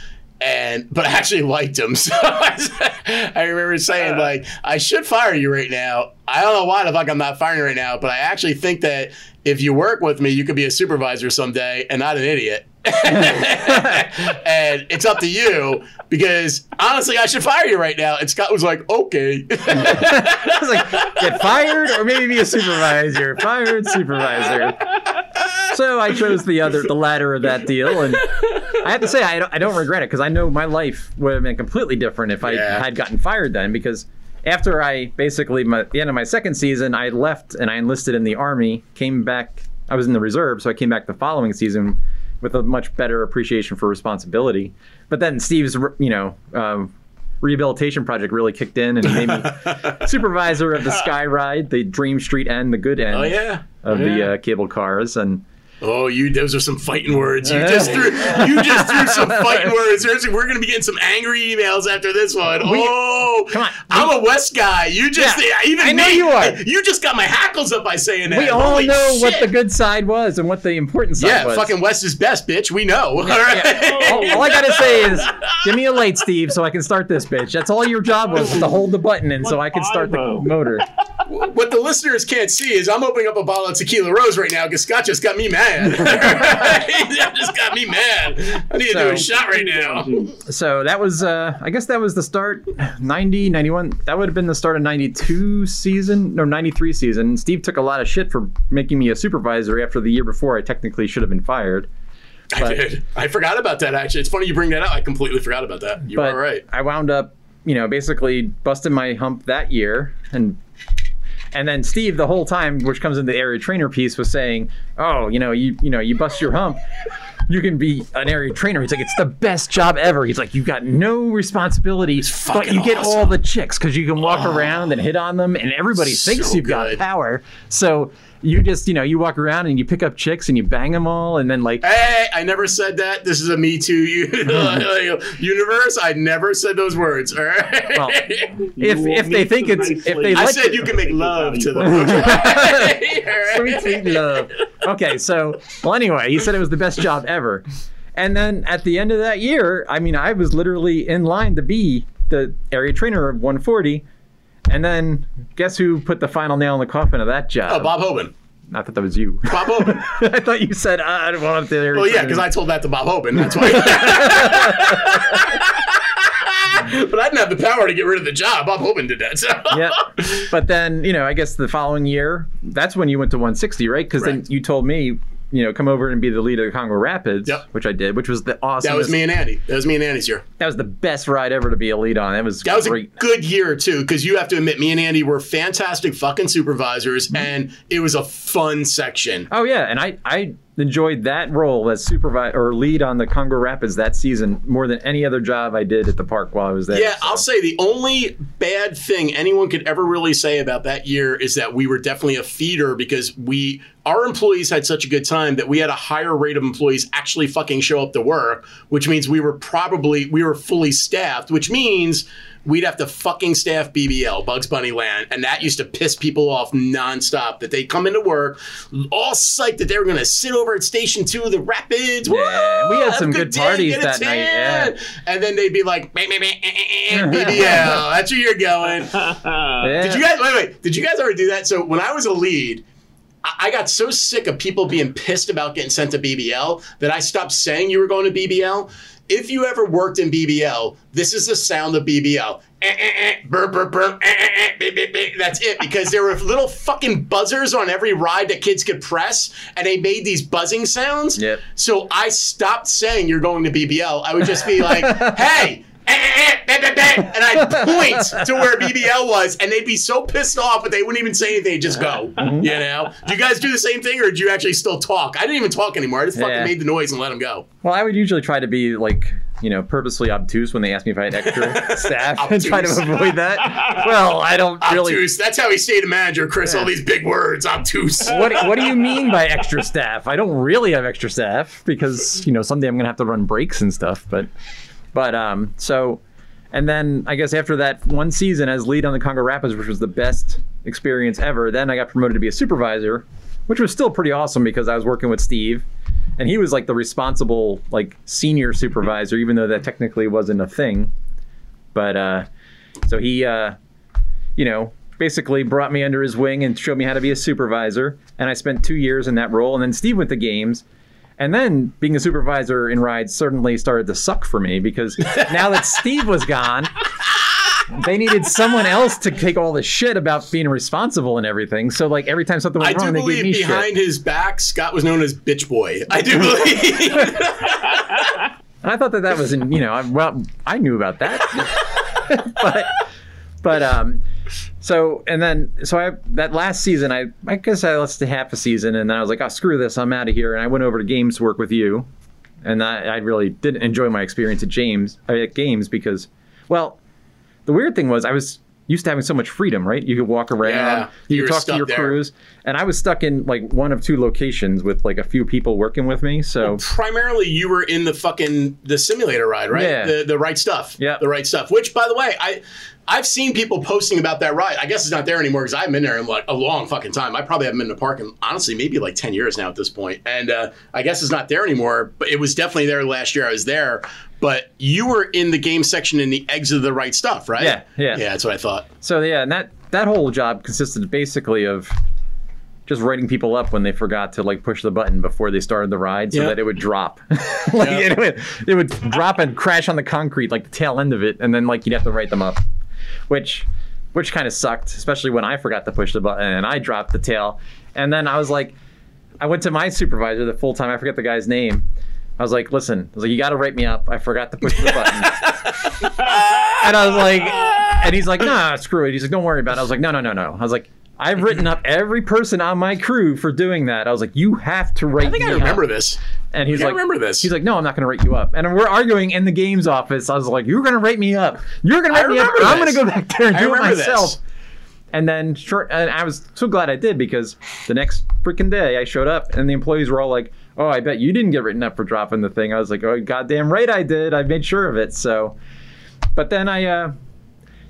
And but I actually liked him, so I, I remember saying, like, I should fire you right now. I don't know why the fuck I'm not firing you right now, but I actually think that if you work with me, you could be a supervisor someday and not an idiot. And it's up to you, because honestly, I should fire you right now. And Scott was like, okay. I was like, get fired or maybe be a supervisor. Fired supervisor. So I chose the other, the latter of that deal, and I have to say I don't, I don't regret it, because I know my life would have been completely different if I yeah. had gotten fired then. Because after I basically my, the end of my second season, I left and I enlisted in the Army. Came back, I was in the reserve, so I came back the following season with a much better appreciation for responsibility. But then Steve's, you know, um, rehabilitation project really kicked in, and he made me supervisor of the Sky Ride, the Dream Street end, the good end oh, yeah. of oh, yeah. the uh, cable cars, and Oh, you! Those are some fighting words. You just threw. You just threw some fighting words. Seriously, we're going to be getting some angry emails after this one. We, oh, come on! I'm we, a West guy. You just yeah, even I know me, you are. You just got my hackles up by saying that. We all Holy know shit. What the good side was and what the important side yeah, was. Yeah, fucking West is best, bitch. We know. Yeah, all right. Yeah. Oh, all I gotta say is, give me a light, Steve, so I can start this bitch. That's all your job was, was to hold the button in, so I can start the motor. What the listeners can't see is I'm opening up a bottle of Tequila Rose right now because Scott just got me mad. He just got me mad. I need so, to do a shot right now. So that was, uh, I guess that was the start, ninety, ninety-one. That would have been the start of ninety-two season, no, ninety-three season. Steve took a lot of shit for making me a supervisor after the year before I technically should have been fired. But, I did. I forgot about that, actually. It's funny you bring that up. I completely forgot about that. You were right. I wound up, you know, basically busting my hump that year and... And then Steve, the whole time, which comes in the area trainer piece, was saying, "Oh, you know, you you know, you bust your hump, you can be an area trainer." He's like, "It's the best job ever." He's like, "You got no responsibilities, but you get awesome. all the chicks because you can walk oh, around and hit on them, and everybody thinks so you've good. got power." So. You just, you know, you walk around and you pick up chicks and you bang them all and then like... Hey, I never said that. This is a Me Too universe. I never said those words, all right? Well, if if they think it's... If they I like said it, you can make love to them. Sweet, sweet love. Okay, so, well, anyway, he said it was the best job ever. And then at the end of that year, I mean, I was literally in line to be the area trainer of one forty. And then, guess who put the final nail in the coffin of that job? Oh, Bob Hoban. I thought that was you. Bob Hoban. I thought you said, uh, I don't want to... Well, yeah, because I told that to Bob Hoban. That's why. But I didn't have the power to get rid of the job. Bob Hoban did that. So. Yeah. But then, you know, I guess the following year, that's when you went to one sixty, right? Because then you told me... You know, come over and be the lead of the Congo Rapids, yep. which I did, which was the awesome. That was me and Andy. That was me and Andy's year. That was the best ride ever to be a lead on. That was that great. was a good year too, because you have to admit, me and Andy were fantastic fucking supervisors, mm-hmm. and it was a fun section. Oh yeah, and I I enjoyed that role as supervisor or lead on the Congo Rapids that season more than any other job I did at the park while I was there. Yeah, so. I'll say the only bad thing anyone could ever really say about that year is that we were definitely a feeder because we. Our employees had such a good time that we had a higher rate of employees actually fucking show up to work, which means we were probably, we were fully staffed, which means we'd have to fucking staff B B L, Bugs Bunny Land, and that used to piss people off nonstop, that they'd come into work, all psyched that they were going to sit over at Station two of the Rapids. Woo! Yeah, we had some good, good parties that night. Yeah. And then they'd be like, bah, bah, bah, eh, eh, B B L, that's where you're going. Yeah. Did you guys, wait, wait, did you guys ever do that? So when I was a lead, I got so sick of people being pissed about getting sent to B B L that I stopped saying you were going to B B L. If you ever worked in B B L, this is the sound of B B L. Eh, eh, eh, burr, burr, burr, eh, eh, eh, beep, beep, beep. That's it, because there were little fucking buzzers on every ride that kids could press, and they made these buzzing sounds. Yep. So I stopped saying you're going to B B L. I would just be like, hey. And I'd point to where B B L was, and they'd be so pissed off, but they wouldn't even say anything. They'd just go, you know? Do you guys do the same thing, or do you actually still talk? I didn't even talk anymore. I just fucking yeah. made the noise and let them go. Well, I would usually try to be, like, you know, purposely obtuse when they asked me if I had extra staff and try to avoid that. Well, I don't obtuse. really... Obtuse. That's how we say to manager, Chris, yeah. all these big words, obtuse. What, what do you mean by extra staff? I don't really have extra staff because, you know, someday I'm going to have to run breaks and stuff, but... But um, so, and then I guess after that one season as lead on the Congo Rapids, which was the best experience ever, then I got promoted to be a supervisor, which was still pretty awesome because I was working with Steve, and he was like the responsible, like senior supervisor, even though that technically wasn't a thing. But uh, so he, uh, you know, basically brought me under his wing and showed me how to be a supervisor. And I spent two years in that role. And then Steve went to games. And then being a supervisor in rides certainly started to suck for me because now that Steve was gone, they needed someone else to take all the shit about being responsible and everything. So, like, every time something went I wrong, they gave me shit. I do believe behind his back, Scott was known as Bitch Boy. I do believe. And I thought that that was, in, you know, I, well, I knew about that. but, but, um... So, and then, so I, that last season, I, I guess I lasted half a season, and then I was like, oh, screw this, I'm out of here. And I went over to Games to work with you, and I, I really didn't enjoy my experience at James, at Games because, well, the weird thing was I was used to having so much freedom, right? You could walk around, yeah, you, you could talk to your there. crews. And I was stuck in like one of two locations with like a few people working with me. So well, primarily you were in the fucking, the simulator ride, right? Yeah. The, the right stuff, yeah. the right stuff, which by the way, I, I've seen people posting about that ride. I guess it's not there anymore because I haven't been there in like a long fucking time. I probably haven't been in the park in, honestly, maybe like ten years now at this point. And uh, I guess it's not there anymore, but it was definitely there last year I was there. But you were in the game section in the exit of the right stuff, right? Yeah, yeah. Yeah, that's what I thought. So yeah, and that, that whole job consisted basically of just writing people up when they forgot to like push the button before they started the ride so yeah. that it would drop. like yeah. it, would, it would drop and crash on the concrete, like the tail end of it, and then like you'd have to write them up. Which which kind of sucked, especially when I forgot to push the button and I dropped the tail. And then I was like, I went to my supervisor, the full-time, I forget the guy's name. I was like, listen, I was like, you got to write me up. I forgot to push the button. And I was like, and he's like, nah, screw it. He's like, don't worry about it. I was like, no, no, no, no. I was like, I've written up every person on my crew for doing that. I was like, you have to write me up. I think I remember up. this. And he's I like, remember this. He's like, no, I'm not going to write you up. And we're arguing in the game's office. I was like, you're going to write me up. You're going to write me up. This. I'm going to go back there and I do it myself. This. And then short, and I was so glad I did because the next freaking day I showed up and the employees were all like, oh, I bet you didn't get written up for dropping the thing. I was like, oh, goddamn right I did. I made sure of it. So, but then I, uh,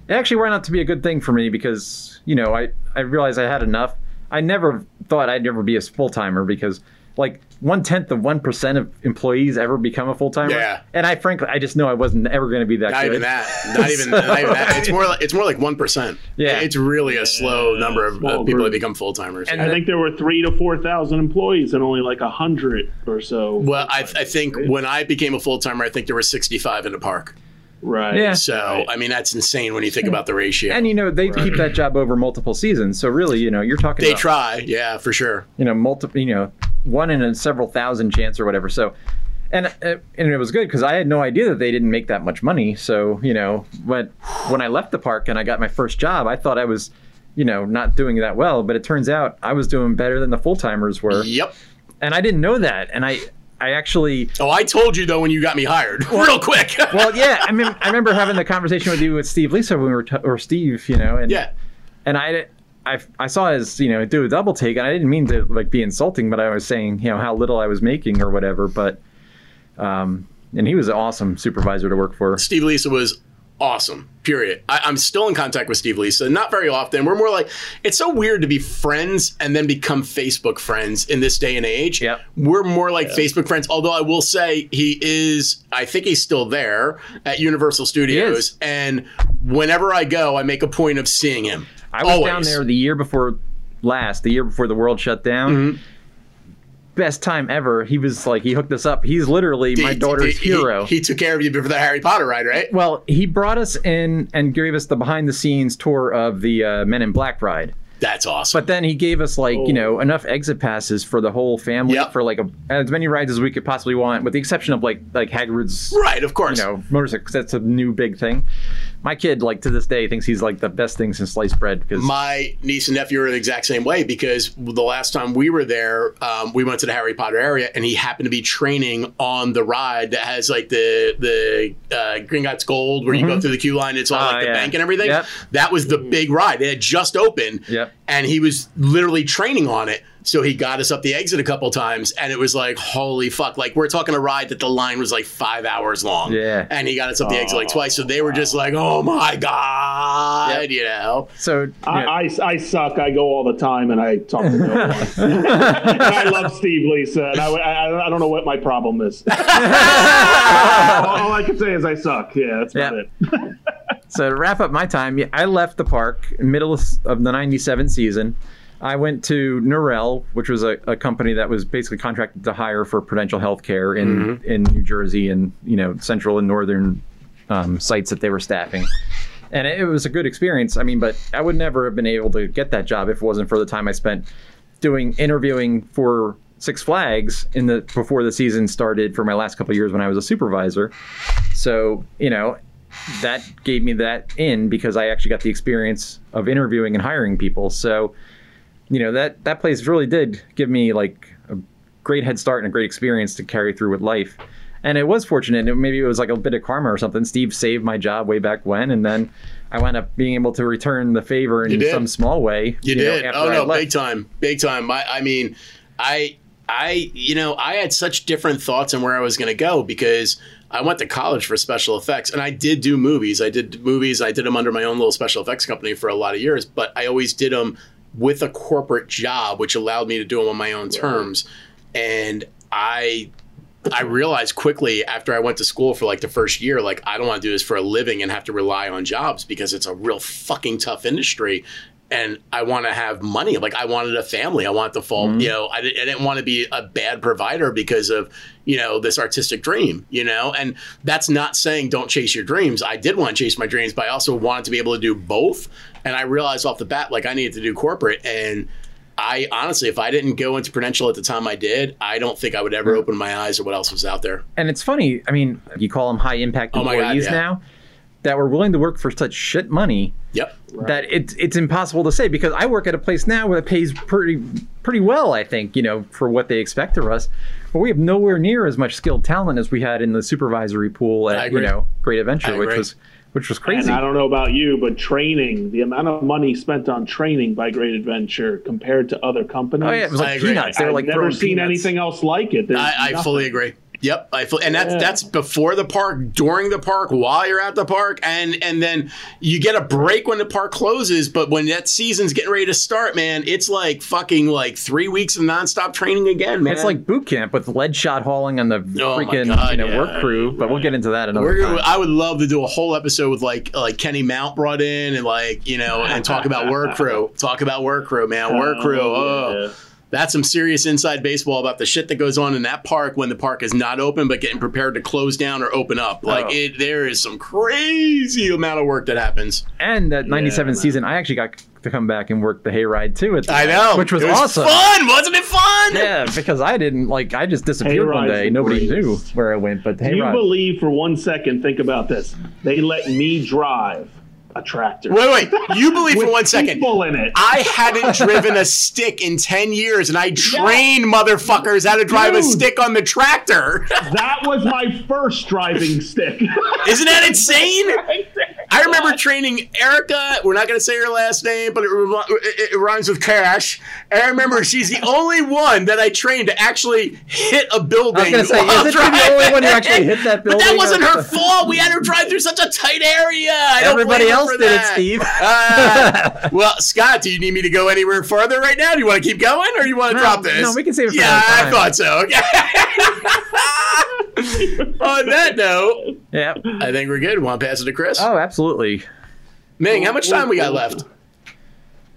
it actually went out to be a good thing for me because, you know, I, I realized I had enough. I never thought I'd ever be a full-timer because like one-tenth of one percent of employees ever become a full-timer. Yeah. And I frankly, I just know I wasn't ever going to be that not good. Even that. Not, even, so, not even that. It's more like, it's more like one percent. Yeah. It's really a slow yeah, number of people group. that become full-timers. And I then, think there were three to four thousand employees and only like one hundred or so. Well, I, I think right? when I became a full-timer, I think there were sixty-five in the park. Right. Yeah. So, right. I mean, that's insane when you think about the ratio. And, you know, they right. keep that job over multiple seasons. So, really, you know, you're talking they about. They try. Yeah, for sure. You know, multiple, you know, one in a several thousand chance or whatever. So, and, and it was good because I had no idea that they didn't make that much money. So, you know, but when I left the park and I got my first job, I thought I was, you know, not doing that well. But it turns out I was doing better than the full-timers were. Yep. And I didn't know that. And I... I actually... Oh, I told you, though, when you got me hired. Well, real quick. Well, yeah. I mean, I remember having the conversation with you with Steve Lisa when we were... T- or Steve, you know. And, yeah. And I, I, I saw his, you know, do a double take, and I didn't mean to, like, be insulting, but I was saying, you know, how little I was making or whatever, but... um, and he was an awesome supervisor to work for. Steve Lisa was... awesome, period. I, I'm still in contact with Steve Lisa, not very often. We're more like, it's so weird to be friends and then become Facebook friends in this day and age. Yep. We're more like yep. Facebook friends, although I will say he is, I think he's still there at Universal Studios. And whenever I go, I make a point of seeing him. I was Always. down there the year before last, the year before the world shut down. Mm-hmm. Best time ever. He was like, he hooked us up. He's literally my daughter's hero. He, he took care of you before the Harry Potter ride, right? Well, he brought us in and gave us the behind the scenes tour of the uh, Men in Black ride. That's awesome. But then he gave us like, oh. you know, enough exit passes for the whole family yep. for like a, as many rides as we could possibly want, with the exception of like like Hagrid's. Right, of course. You know, motorcycle. That's a new big thing. My kid, like, to this day, thinks he's, like, the best thing since sliced bread. Because my niece and nephew are the exact same way, because the last time we were there, um, we went to the Harry Potter area, and he happened to be training on the ride that has, like, the the uh, Gringotts Gold, where mm-hmm. you go through the queue line, it's all, uh, like, the yeah. bank and everything. Yep. That was the big ride. It had just opened, yep. and he was literally training on it. So he got us up the exit a couple times, and it was like, holy fuck. Like, we're talking a ride that the line was like five hours long. Yeah. And he got us up the oh, exit like twice. So they were just like, oh my God, yep. you know. So I, you know. I, I suck. I go all the time, and I talk to no one. I love Steve Lisa, and I, I, I don't know what my problem is. all, all I can say is I suck. Yeah, that's about yep. it. So to wrap up my time, I left the park middle of the ninety-seven season. I went to Norrell, which was a, a company that was basically contracted to hire for Prudential healthcare in, mm-hmm. in New Jersey and, you know, central and northern um, sites that they were staffing. And it, it was a good experience. I mean, but I would never have been able to get that job if it wasn't for the time I spent doing interviewing for Six Flags in the before the season started for my last couple of years when I was a supervisor. So, you know, that gave me that in because I actually got the experience of interviewing and hiring people. So, you know, that, that place really did give me, like, a great head start and a great experience to carry through with life. And it was fortunate. It, maybe it was like a bit of karma or something. Steve saved my job way back when, and then I wound up being able to return the favor in some small way. You, you did. Know, oh, no, big time. Big time. I, I mean, I, I, you know, I had such different thoughts on where I was going to go because I went to college for special effects, and I did do movies. I did movies. I did them under my own little special effects company for a lot of years, but I always did them with a corporate job, which allowed me to do them on my own terms. And I I realized quickly after I went to school for like the first year, like, I don't want to do this for a living and have to rely on jobs because it's a real fucking tough industry. And I want to have money. Like, I wanted a family. I wanted to fall, mm-hmm. you know, I, I didn't want to be a bad provider because of, you know, this artistic dream, you know, and that's not saying don't chase your dreams. I did want to chase my dreams, but I also wanted to be able to do both. And I realized off the bat, like, I needed to do corporate. And I honestly, if I didn't go into Prudential at the time I did, I don't think I would ever mm-hmm. open my eyes to what else was out there. And it's funny. I mean, you call them high impact employees oh my God, yeah. now. That were willing to work for such shit money yep. right. that it's it's impossible to say, because I work at a place now where it pays pretty pretty well, I think, you know, for what they expect of us. But we have nowhere near as much skilled talent as we had in the supervisory pool at, you know, Great Adventure, which was which was crazy. And I don't know about you, but training, the amount of money spent on training by Great Adventure compared to other companies. Oh yeah, it was like peanuts. I've like never seen peanuts. anything else like it. There's I, I fully agree. Yep, I feel, and that's yeah. that's before the park, during the park, while you're at the park, and and then you get a break when the park closes. But when that season's getting ready to start, man, it's like fucking like three weeks of nonstop training again, man. It's like boot camp with lead shot hauling on the oh freaking God, you know, yeah. work crew. But right. we'll get into that another We're, time. I would love to do a whole episode with like like Kenny Mount brought in and like you know and talk about work crew, talk about work crew, man, work crew. Oh. Yeah. That's some serious inside baseball about the shit that goes on in that park when the park is not open, but getting prepared to close down or open up. Like, oh. it, there is some crazy amount of work that happens. And that ninety-seven yeah, season, I actually got to come back and work the hayride too. At the I know. Time, which was, it was awesome. Fun. Wasn't it fun? Yeah, because I didn't, like, I just disappeared one day. Nobody great. knew where I went, but the hayride. Do you believe for one second, think about this, they let me drive a tractor. Wait, wait. You believe for one second. People in it. I hadn't driven a stick in ten years, and I trained yeah. motherfuckers how to drive Dude, a stick on the tractor. That was my first driving stick. Isn't that insane? I remember training Erica. We're not going to say her last name, but it, it, it rhymes with cash. And I remember she's the only one that I trained to actually hit a building. I was going to say, isn't she the only one who actually hit that building? But that wasn't her fault. We had her drive through such a tight area. I Everybody else did that. it, Steve. Uh, well, Scott, do you need me to go anywhere farther right now? Do you want to keep going, or do you want to no, drop this? No, we can save it for yeah, time. I thought so. Okay. On that note, yeah, I think we're good. Want to pass it to Chris? Oh, absolutely. Ming, how much time we got left?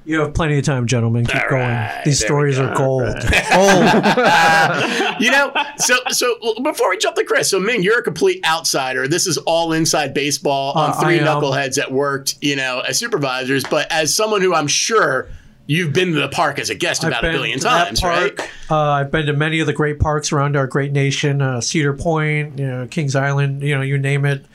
You have plenty of time, gentlemen. Keep right, going. These stories are gold. Gold. uh, you know, so so before we jump to Chris, so Ming, you're a complete outsider. This is all inside baseball uh, on three knuckleheads that worked, you know, as supervisors. But as someone who I'm sure you've been to the park as a guest I've about a billion times, park, right? Uh, I've been to many of the great parks around our great nation, uh, Cedar Point, you know, Kings Island, you know, you name it.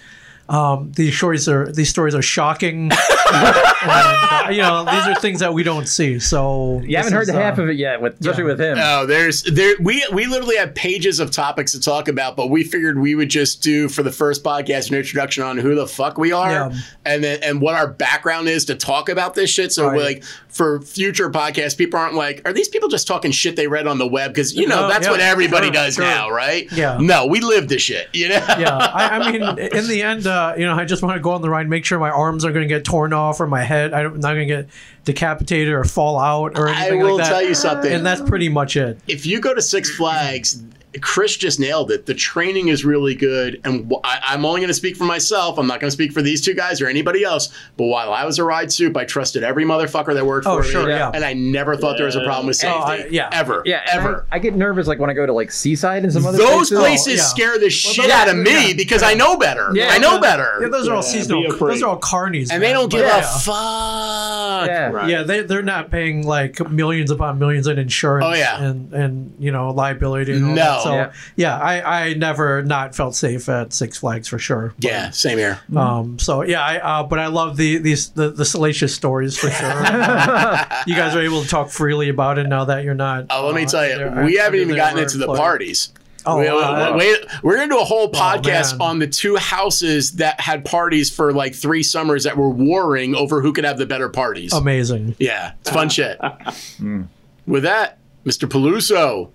Um, these stories are these stories are shocking. and, uh, you know, these are things that we don't see. So you haven't heard the uh, half of it yet, with, especially yeah. with him. No, there's there we we literally have pages of topics to talk about, but we figured we would just do for the first podcast an introduction on who the fuck we are yeah. and then and what our background is to talk about this shit. So right. we're like, for future podcasts, people aren't like, are these people just talking shit they read on the web? Because you know no, that's yeah, what everybody sure, does sure. now, right? Yeah. No, we live this shit. You know. Yeah. I, I mean, in the end. Uh, Uh, you know, I just want to go on the ride and make sure my arms aren't going to get torn off or my head. I'm not going to get decapitated or fall out or anything like that. I will tell you something. And that's pretty much it. If you go to Six Flags, Chris just nailed it. The training is really good. And I, I'm only going to speak for myself. I'm not going to speak for these two guys or anybody else. But while I was a ride soup, I trusted every motherfucker that worked oh, for sure, me. Yeah. And I never thought yeah. there was a problem with safety. Oh, I, yeah. Ever. Yeah, ever. I, I get nervous like when I go to like Seaside and some other those places. Those places oh, yeah. scare the well, shit out of me yeah, because yeah. I know better. Yeah, I know yeah, better. Yeah, those are all yeah, seasonal. Those are all carnies. And man, they don't give yeah. a fuck. Yeah, right. yeah they, they're not paying like millions upon millions in insurance oh, yeah. and, and, you know, liability and all no. that. So, yeah, yeah I, I never not felt safe at Six Flags for sure. But, yeah, same here. Um, so, yeah, I, uh, but I love the these the, the salacious stories for sure. um, you guys are able to talk freely about it now that you're not. Oh, let uh, me tell you, there. we I, haven't I even gotten into the parties. Oh, we, wow. we, we're going to do a whole podcast oh, on the two houses that had parties for like three summers that were warring over who could have the better parties. Amazing. Yeah. It's fun shit. Mm. With that, Mister Peluso.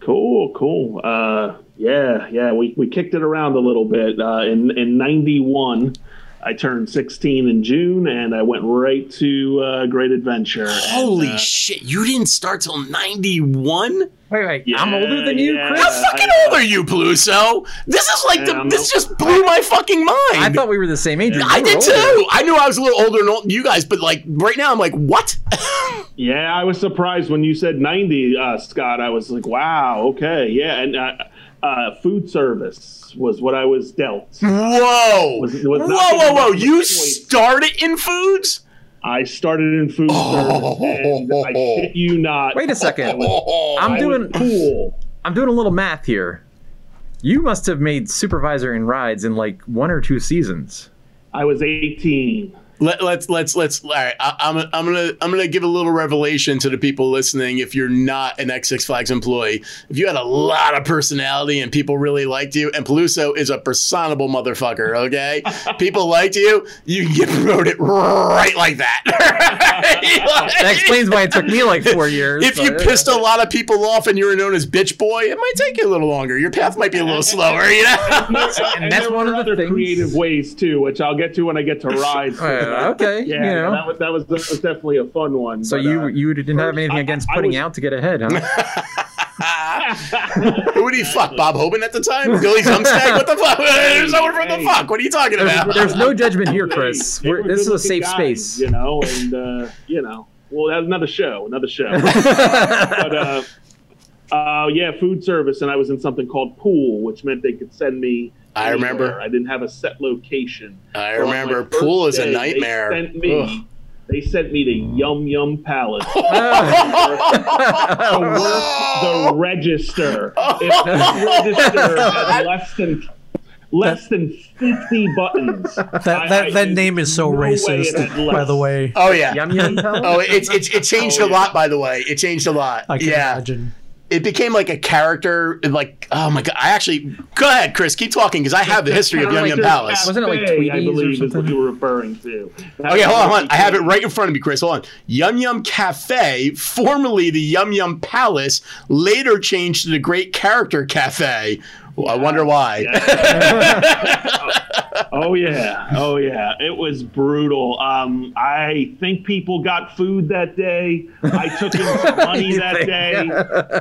Cool, cool. Uh, yeah, yeah. We, we kicked it around a little bit. Uh, in, in ninety-one, I turned sixteen in June, and I went right to uh, Great Adventure. Holy and, uh, shit. You didn't start till ninety-one? Wait, wait. Yeah, I'm older than you, yeah, Chris? How fucking I, old are you, Peluso? This is like, yeah, the, this no, just blew my fucking mind. I thought we were the same age. Yeah, I did older. too. I knew I was a little older than you guys, but like right now I'm like, what? Yeah, I was surprised when you said ninety, uh, Scott. I was like, wow, okay. Yeah, and uh, uh, food service was what I was dealt. Whoa! Was, was whoa, whoa, whoa! You point. started in foods? I started in food oh. service, and I shit you not. Wait a second. Was, I'm doing cool. I'm doing a little math here. You must have made supervisor in rides in like one or two seasons. I was eighteen. Let, let's let's let's. All right, I, I'm I'm gonna I'm gonna give a little revelation to the people listening. If you're not an ex Six Flags employee, if you had a lot of personality and people really liked you, and Peluso is a personable motherfucker, okay? People liked you, you can get promoted right like that. Right? That explains why it took me like four years. If you yeah. pissed a lot of people off and you were known as bitch boy, it might take you a little longer. Your path might be a little slower, you know. And, there, and, and that's one of the other things. Creative ways too, which I'll get to when I get to rides. Okay. Yeah, you know. that, was, that, was, that was definitely a fun one. So but, you uh, you didn't have anything I, against putting was... out to get ahead, huh? Who did he fuck? Bob Hoban at the time? Billy Zumstag? What the fuck? There's no one from the fuck. What are you talking about? There's, there's no judgment here, Chris. We're, this is a safe guys, space. You know, and, uh, you know. Well, that was another show. Another show. But, uh, uh, yeah, food service. And I was in something called Pool, which meant they could send me I anywhere. remember. I didn't have a set location. I remember. Pool is a nightmare. They sent me, Ugh. they sent me to Yum Yum Palace to work the register. If the register had less than less than fifty buttons. That that, I, I that name is so no racist, by the way. Oh yeah, Yum Yum Palace. Oh, it's it's it changed oh, a yeah. lot. By the way, it changed a lot. I can yeah. imagine. It became like a character, like, oh my God. I actually, go ahead, Chris, keep talking, because I have the history of Yum Yum Palace. Wasn't it like Tweeties I believe or something? Is what you were referring to. That okay, hold on, hold on. I have it right in front of me, Chris. Hold on. Yum Yum Cafe, formerly the Yum Yum Palace, later changed to the Great Character Cafe. Well, I wonder why. Yeah. oh, yeah. Oh, yeah. It was brutal. Um, I think people got food that day. I took in some money that day.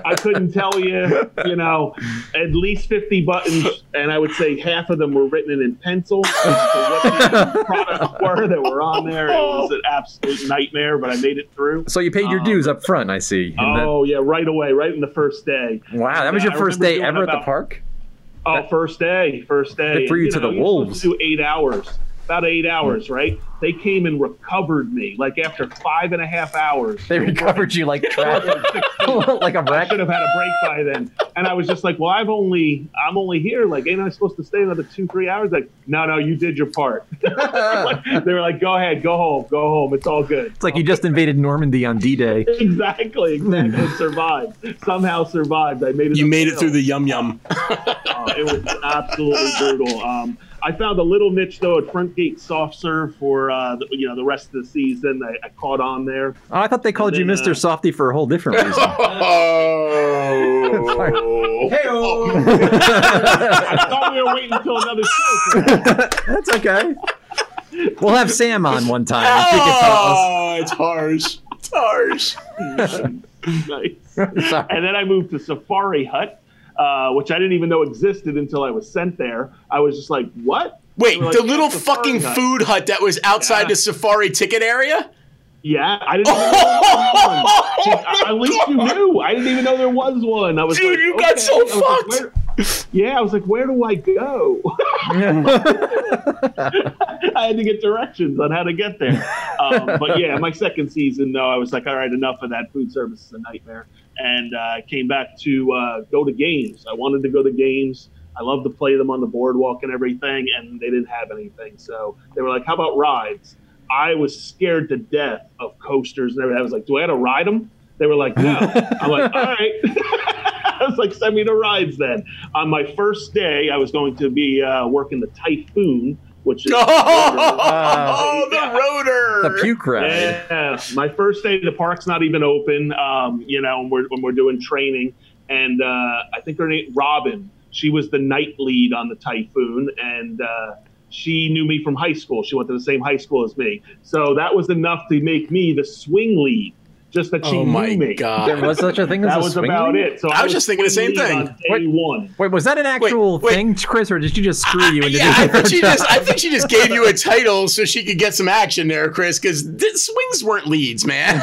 I couldn't tell you, you know, at least fifty buttons, and I would say half of them were written in pencil. So what the products were that were on there, it was an absolute nightmare, but I made it through. So you paid your dues um, up front, I see. Oh, that... yeah, right away, right in the first day. Wow, that was your I first day ever about... at the park? Oh, that, first day, first day. They threw you to the wolves. To do eight hours, about eight hours, right? They came and recovered me, like after five and a half hours. They recovered you like like a wreck. I should have had a break by then. And I was just like, well, I've only, I'm only here. Like, ain't I supposed to stay another two, three hours? Like, no, no, you did your part. They were like, go ahead, go home, go home. It's all good. It's like you just invaded Normandy on D-Day. Exactly, exactly. Survived. Somehow survived. I made it. You made it through the Yum Yum. Oh, it was absolutely brutal. Um, I found a little niche though at Front Gate Soft Serve for uh, the, you know the rest of the season. I, I caught on there. Oh, I thought they called then, you Mister Uh, Softy for a whole different reason. Oh, hey-o. I thought we were waiting until another show. That's okay. We'll have Sam on one time. Oh, it's harsh. It's harsh. Nice. Sorry. And then I moved to Safari Hut. Uh, which I didn't even know existed until I was sent there. I was just like, what? Wait, like, the little fucking hut. food hut that was outside yeah. the safari ticket area? Yeah, I didn't even know there was one. At least you knew. I didn't even know there was one. I was Dude, like, you okay. got so I fucked. Like, where, yeah, I was like, where do I go? I had to get directions on how to get there. Um, but yeah, my second season, though, I was like, all right, enough of that. Food service is a nightmare. And I uh, came back to uh, go to games. I wanted to go to games. I love to play them on the boardwalk and everything, and they didn't have anything. So they were like, how about rides? I was scared to death of coasters and everything. I was like, do I have to ride them? They were like, no. I'm like, all right. I was like, send me to rides then. On my first day, I was going to be uh, working the Typhoon, which is... Oh, uh, the yeah. rotor! The puke ride. Yeah. My first day, the park's not even open, um, you know, when we're, when we're doing training. And uh, I think her name, Robin, she was the night lead on the Typhoon. And... Uh, she knew me from high school. She went to the same high school as me. So that was enough to make me the swing lead, just that she oh my knew me. God. There was such a thing as that a was swing about lead? It. So I, I was just thinking the same thing. Wait, wait, was that an actual wait, wait. thing, Chris, or did you just screw I, you into yeah, doing I think she just, I think she just gave you a title so she could get some action there, Chris, because swings weren't leads, man.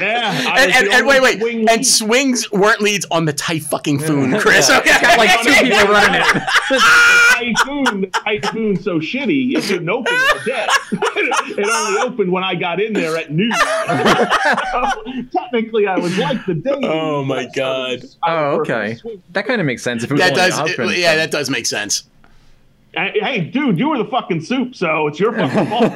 Yeah, and, and, and wait, wait, swing and swings weren't leads on the Thai fucking foon, yeah. Chris. Okay, it's got like two people running it. The typhoon, the typhoon, so shitty. It didn't open at death. It only opened when I got in there at noon. So, technically, I was like the day. Oh my god. Oh, okay. That kind of makes sense. If it that does, it, yeah, that does make sense. Hey, dude, you were the fucking soup, so it's your fucking fault.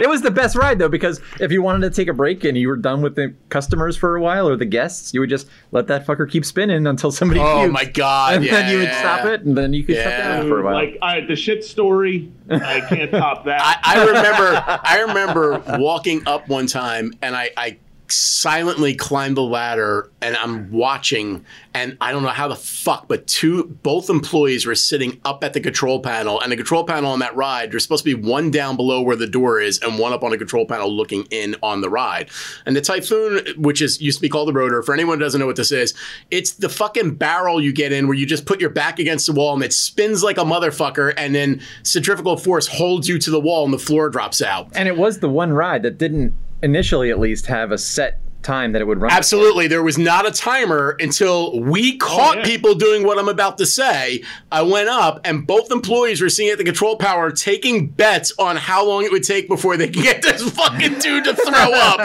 It was the best ride, though, because if you wanted to take a break and you were done with the customers for a while or the guests, you would just let that fucker keep spinning until somebody Oh, puked. My God. And yeah, then you would stop it, and then you could yeah. shut down for a while. Like, I, the shit story, I can't top that. I, I remember I remember walking up one time, and I, I silently climbed the ladder, and I'm watching, and I don't know how the fuck, but two both employees were sitting up at the control panel, and the control panel on that ride, there's supposed to be one down below where the door is and one up on the control panel looking in on the ride. And the Typhoon, which is used to be called the rotor, for anyone who doesn't know what this is, it's the fucking barrel you get in where you just put your back against the wall and it spins like a motherfucker, and then centrifugal force holds you to the wall and the floor drops out. And it was the one ride that didn't initially at least have a set time that it would run. Absolutely. There was not a timer until we caught oh, yeah. people doing what I'm about to say. I went up and both employees were sitting at the control tower taking bets on how long it would take before they could get this fucking dude to throw up.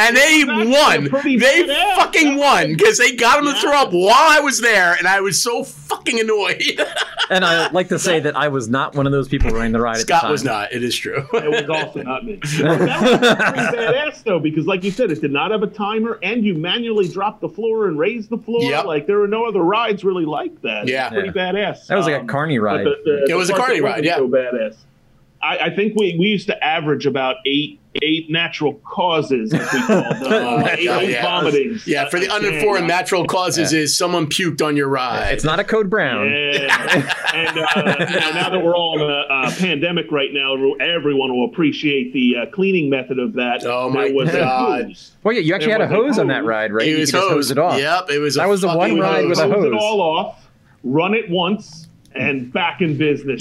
And they won. They fucking won because they got him yeah. to throw up while I was there, and I was so fucking annoyed. And I like to say that I was not one of those people running the ride Scott at the time. Scott was not. It is true. It was also not me. Well, that was pretty badass, though, because like you said, it did not have a time. Timer, and you manually drop the floor and raise the floor. Yep. Like there are no other rides really like that. Yeah, it's pretty yeah. badass. That was like a carny ride. Um, the, the, it was a carny ride. Yeah, so badass. I, I think we, we used to average about eight eight natural causes, as we call them. Uh, eight oh, yeah. vomitings. Yeah, for the uninformed, natural causes yeah. is someone puked on your ride. It's not a code brown. Yeah. And uh, you know, now that we're all in a uh, pandemic right now, everyone will appreciate the uh, cleaning method of that. Oh, my was God. A well, yeah, you actually there had a hose, hose on that ride, right? It was you could hose. Hose it off. Yep, it was that a was the one ride hose. With a hose. Hose it all off, run it once, and back in business.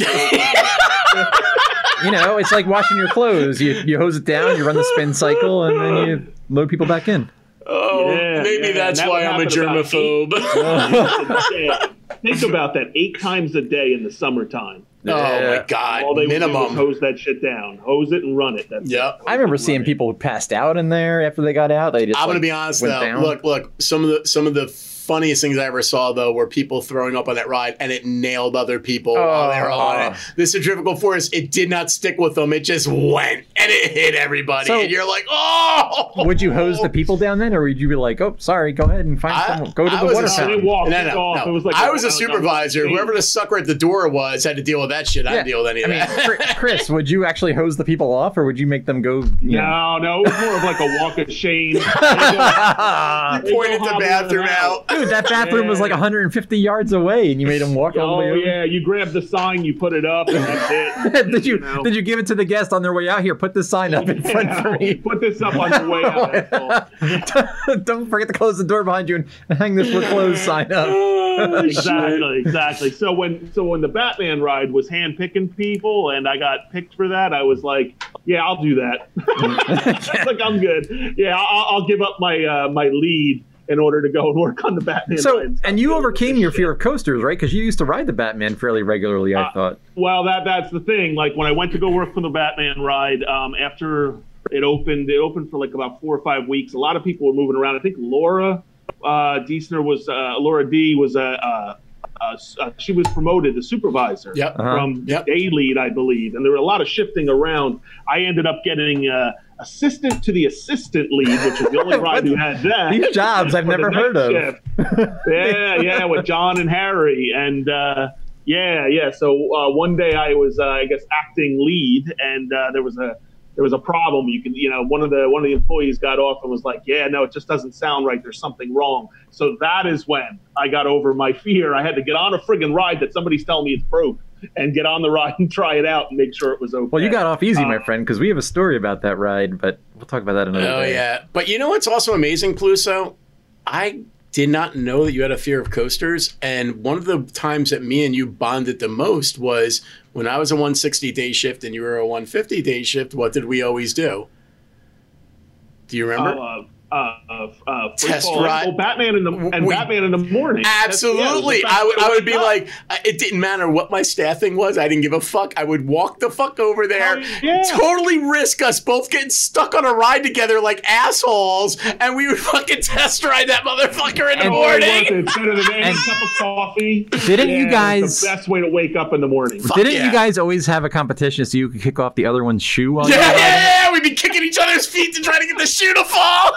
You know, it's like washing your clothes. You you hose it down, you run the spin cycle, and then you load people back in. Oh, yeah, maybe yeah, that's that why I'm a germaphobe. About Think about that. Eight times a day in the summertime. Yeah. Oh, my God. All they Minimum. Would do was hose that shit down. Hose it and run it. That's yep. it. I remember seeing it. People passed out in there after they got out. They just I'm like, going to be honest, though. Down. Look, look, some of the some of the funniest things I ever saw, though, were people throwing up on that ride, and it nailed other people oh. while they were on it. The centrifugal force, it did not stick with them. It just went, and it hit everybody. So and you're like, oh! Would you hose the people down then, or would you be like, oh, sorry, go ahead and find I, someone. Go to I the water fountain. No, no, no. Was like, I was a supervisor. Whoever the sucker at the door was had to deal with that shit. Yeah. I didn't deal with any of I that. Mean, Chris, would you actually hose the people off, or would you make them go? You no, know? No. It was more of like a walk of shame. You pointed the bathroom out. Dude, that bathroom yeah. was like one hundred fifty yards away, and you made him walk oh, all the way over. Oh, yeah. You grabbed the sign, you put it up, and that's it. did, you, you know. did you give it to the guest on their way out? Here, put this sign up in yeah. front for me. Put this up on your way out. Don't forget to close the door behind you and hang this "We're closed" sign up. Exactly, exactly. So when so when the Batman ride was hand-picking people, and I got picked for that, I was like, yeah, I'll do that. yeah. Like, I'm good. Yeah, I'll, I'll give up my uh, my lead in order to go and work on the Batman. So, and, and you overcame your fear of coasters, right? Because you used to ride the Batman fairly regularly, I uh, thought. Well, that that's the thing. Like, when I went to go work for the Batman ride, um, after it opened, it opened for like about four or five weeks. A lot of people were moving around. I think Laura uh, Diesner was, uh, Laura D was a, a, a, a, she was promoted to supervisor yep. uh-huh. from yep. day lead, I believe. And there were a lot of shifting around. I ended up getting... Uh, assistant to the assistant lead, which is the only ride who had that. These jobs I've never heard of. yeah, yeah, with John and Harry. And uh, yeah, yeah. So uh, one day I was, uh, I guess, acting lead, and uh, there was a there was a problem. You can, you know, one of the one of the employees got off and was like, "Yeah, no, it just doesn't sound right. There's something wrong." So that is when I got over my fear. I had to get on a friggin' ride that somebody's telling me it's broke, and get on the ride and try it out and make sure it was okay. Well, you got off easy, uh, my friend, because we have a story about that ride, but we'll talk about that another oh, day. Oh, yeah. But you know what's also amazing, Peluso? I did not know that you had a fear of coasters, and one of the times that me and you bonded the most was when I was a one sixty day shift and you were a one fifty day shift. What did we always do? Do you remember? Oh, uh, Uh, uh, test ride, well, Batman in the and we, Batman in the morning. Absolutely, yeah, I would. I would be up. Like, it didn't matter what my staffing was. I didn't give a fuck. I would walk the fuck over there, uh, yeah. totally risk us both getting stuck on a ride together like assholes, and we would fucking test ride that motherfucker in the and morning. Instead of the and cup of coffee. Didn't yeah, you guys? The best way to wake up in the morning. Fuck didn't yeah. you guys always have a competition so you could kick off the other one's shoe? While yeah, you were riding? yeah, we'd be kicking each other's feet to try to get the shoe to fall.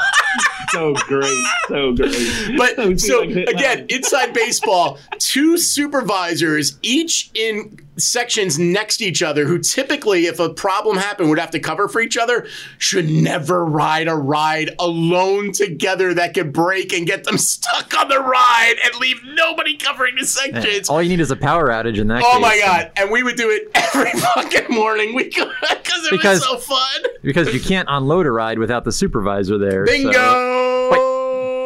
So great, so great. But so again, inside baseball, two supervisors, each in sections next to each other, who typically, if a problem happened, would have to cover for each other, should never ride a ride alone together that could break and get them stuck on the ride and leave nobody covering the sections. All you need is a power outage in that oh case. Oh my God. And we would do it every fucking morning we could because it because, was so fun. Because you can't unload a ride without the supervisor there. Bingo! So. But-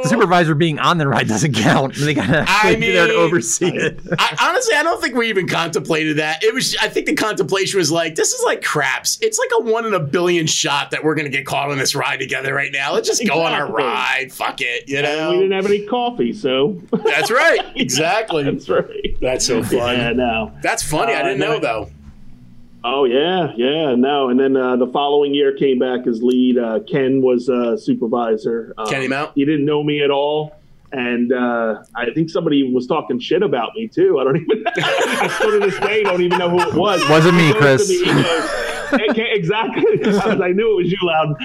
The supervisor being on the ride doesn't count. They gotta I mean, be there to oversee I, it. I, honestly, I don't think we even contemplated that. It was. I think the contemplation was like, this is like craps. It's like a one in a billion shot that we're gonna get caught on this ride together right now. Let's just exactly. go on our ride. Fuck it, you know. And we didn't have any coffee, so that's right. Exactly. That's right. That's so fun. Yeah, no. That's funny. Uh, I didn't no, know though. Oh, yeah, yeah, no. And then uh, the following year came back as lead. Uh, Ken was uh, supervisor. Um, Kenny Mount. He didn't know me at all. And uh, I think somebody was talking shit about me, too. I don't even know. I still to this day don't even know who it was. Wasn't me, Chris. Me, you know, exactly. I knew it was you, Loudon.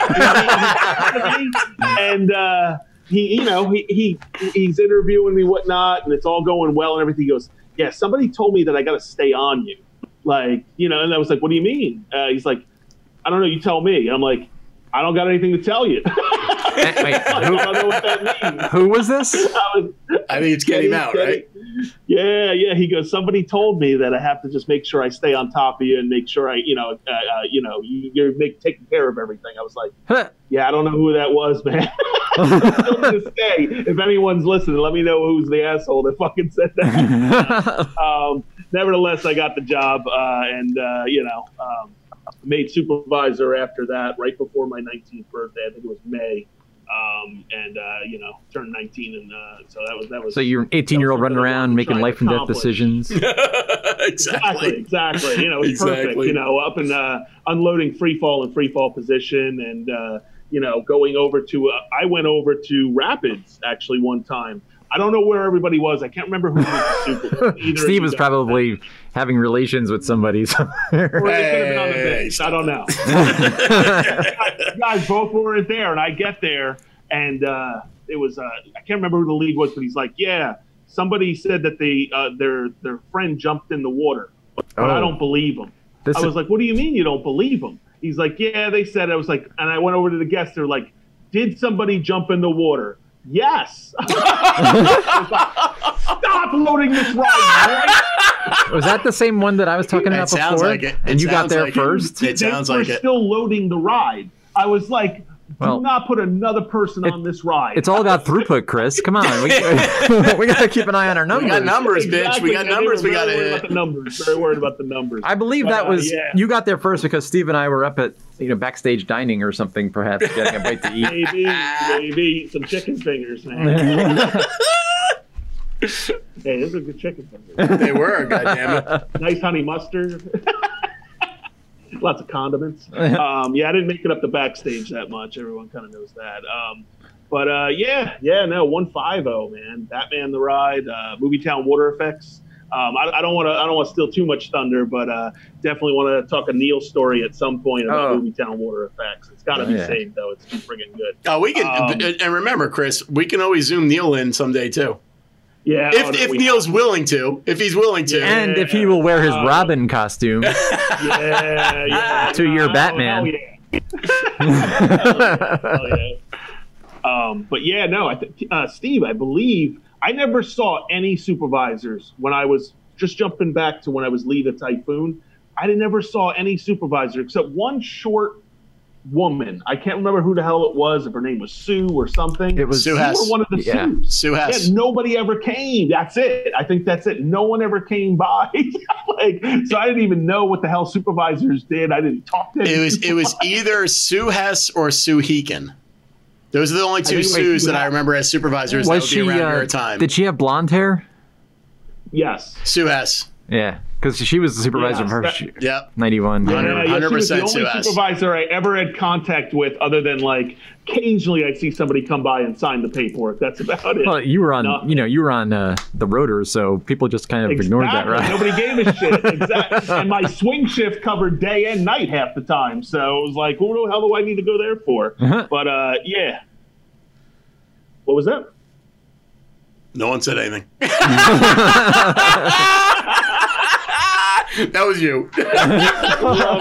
And, uh, he, you know, he, he he's interviewing me, whatnot, and it's all going well and everything. He goes, yeah, somebody told me that I got to stay on you. Like, you know, and I was like, what do you mean? Uh, he's like, I don't know. You tell me. I'm like, I don't got anything to tell you. Wait, wait, I don't who, know what that means. Who was this? I, was, I think it's Kenny Mount, right? Yeah, yeah. He goes, somebody told me that I have to just make sure I stay on top of you and make sure I, you know, uh, uh, you know, you, you're make, taking care of everything. I was like, huh. yeah, I don't know who that was, man. Still to this day, if anyone's listening, let me know who's the asshole that fucking said that. um, nevertheless, I got the job, uh, and uh, you know, um, made supervisor after that, right before my nineteenth birthday. I think it was May, um, and uh, you know, turned nineteen, and uh, so that was that was. So you're an eighteen-year-old running around making life and death decisions. exactly, exactly. You know, it's exactly. perfect. You know, up in uh, unloading free fall and free fall position, and uh, you know, going over to. Uh, I went over to Rapids actually one time. I don't know where everybody was. I can't remember who was the super. Steve was probably having relations with somebody somewhere. Or they could have been on the bench. I don't know. You guys both weren't there, and I get there, and uh, it was uh, I can't remember who the league was, but he's like, yeah, somebody said that they uh, their their friend jumped in the water, but oh. I don't believe him. This I was is- like, what do you mean you don't believe him? He's like, yeah, they said. I was like, and I went over to the guests. They're like, did somebody jump in the water? Yes. Like, stop loading this ride. Was that the same one that I was talking about it before? Sounds like it. It and you got there like first. It, it sounds like it. Still loading the ride. I was like, do well, not put another person it, on this ride. It's all about throughput, Chris. Come on, we, we got to keep an eye on our numbers. We got numbers, bitch. Exactly. We got numbers. We got to hit numbers. Very worried about the numbers. I believe but, that was uh, yeah. you got there first because Steve and I were up at you know backstage dining or something, perhaps getting a bite to eat. Maybe, maybe some chicken fingers, man. Hey, those are good chicken fingers. They were, goddammit. Nice honey mustard. Lots of condiments. Um, yeah, I didn't make it up the backstage that much. Everyone kind of knows that. Um, but uh, yeah, yeah, no, one five zero, man. Batman the Ride, uh, Movietown Water Effects. Um, I, I don't want to. I don't want to steal too much thunder, but uh, definitely want to talk a Neil story at some point about oh. Movie Town Water Effects. It's got to oh, be yeah. saved though. It's friggin' good. Oh, we can. Um, and remember, Chris, we can always zoom Neil in someday too. Yeah, if, oh, no, if we, Neil's willing to, if he's willing to, yeah, and if he will wear his uh, Robin costume, yeah, yeah to your oh, Batman. Oh, yeah. oh, yeah. Um, but yeah, no, I th- uh, Steve, I believe. I never saw any supervisors when I was just jumping back to when I was lead of Typhoon. I never saw any supervisor except one short woman. I can't remember who the hell it was. If her name was Sue or something. It was Sue Hess. Or one of the yeah. Sues. Sue Hess. Yeah, nobody ever came. That's it. I think that's it. No one ever came by. like, so I didn't even know what the hell supervisors did. I didn't talk to them. It was it was either Sue Hess or Sue Heakin. Those are the only two Sues that I remember as supervisors that would be around her time. Did she have blonde hair? Yes. Sue Hess. Yeah, because she was the supervisor of her. Yep. ninety-one. one hundred percent Sue Hess. The only supervisor I ever had contact with other than, like, occasionally I'd see somebody come by and sign the paperwork. That's about it. Well, you were on, Nothing. you know, you were on uh, the rotor, so people just kind of exactly. ignored that, right? Nobody gave a shit. Exactly. And my swing shift covered day and night half the time, so it was like, what the hell do I need to go there for? Uh-huh. But uh, yeah. What was that? No one said anything. That was you. love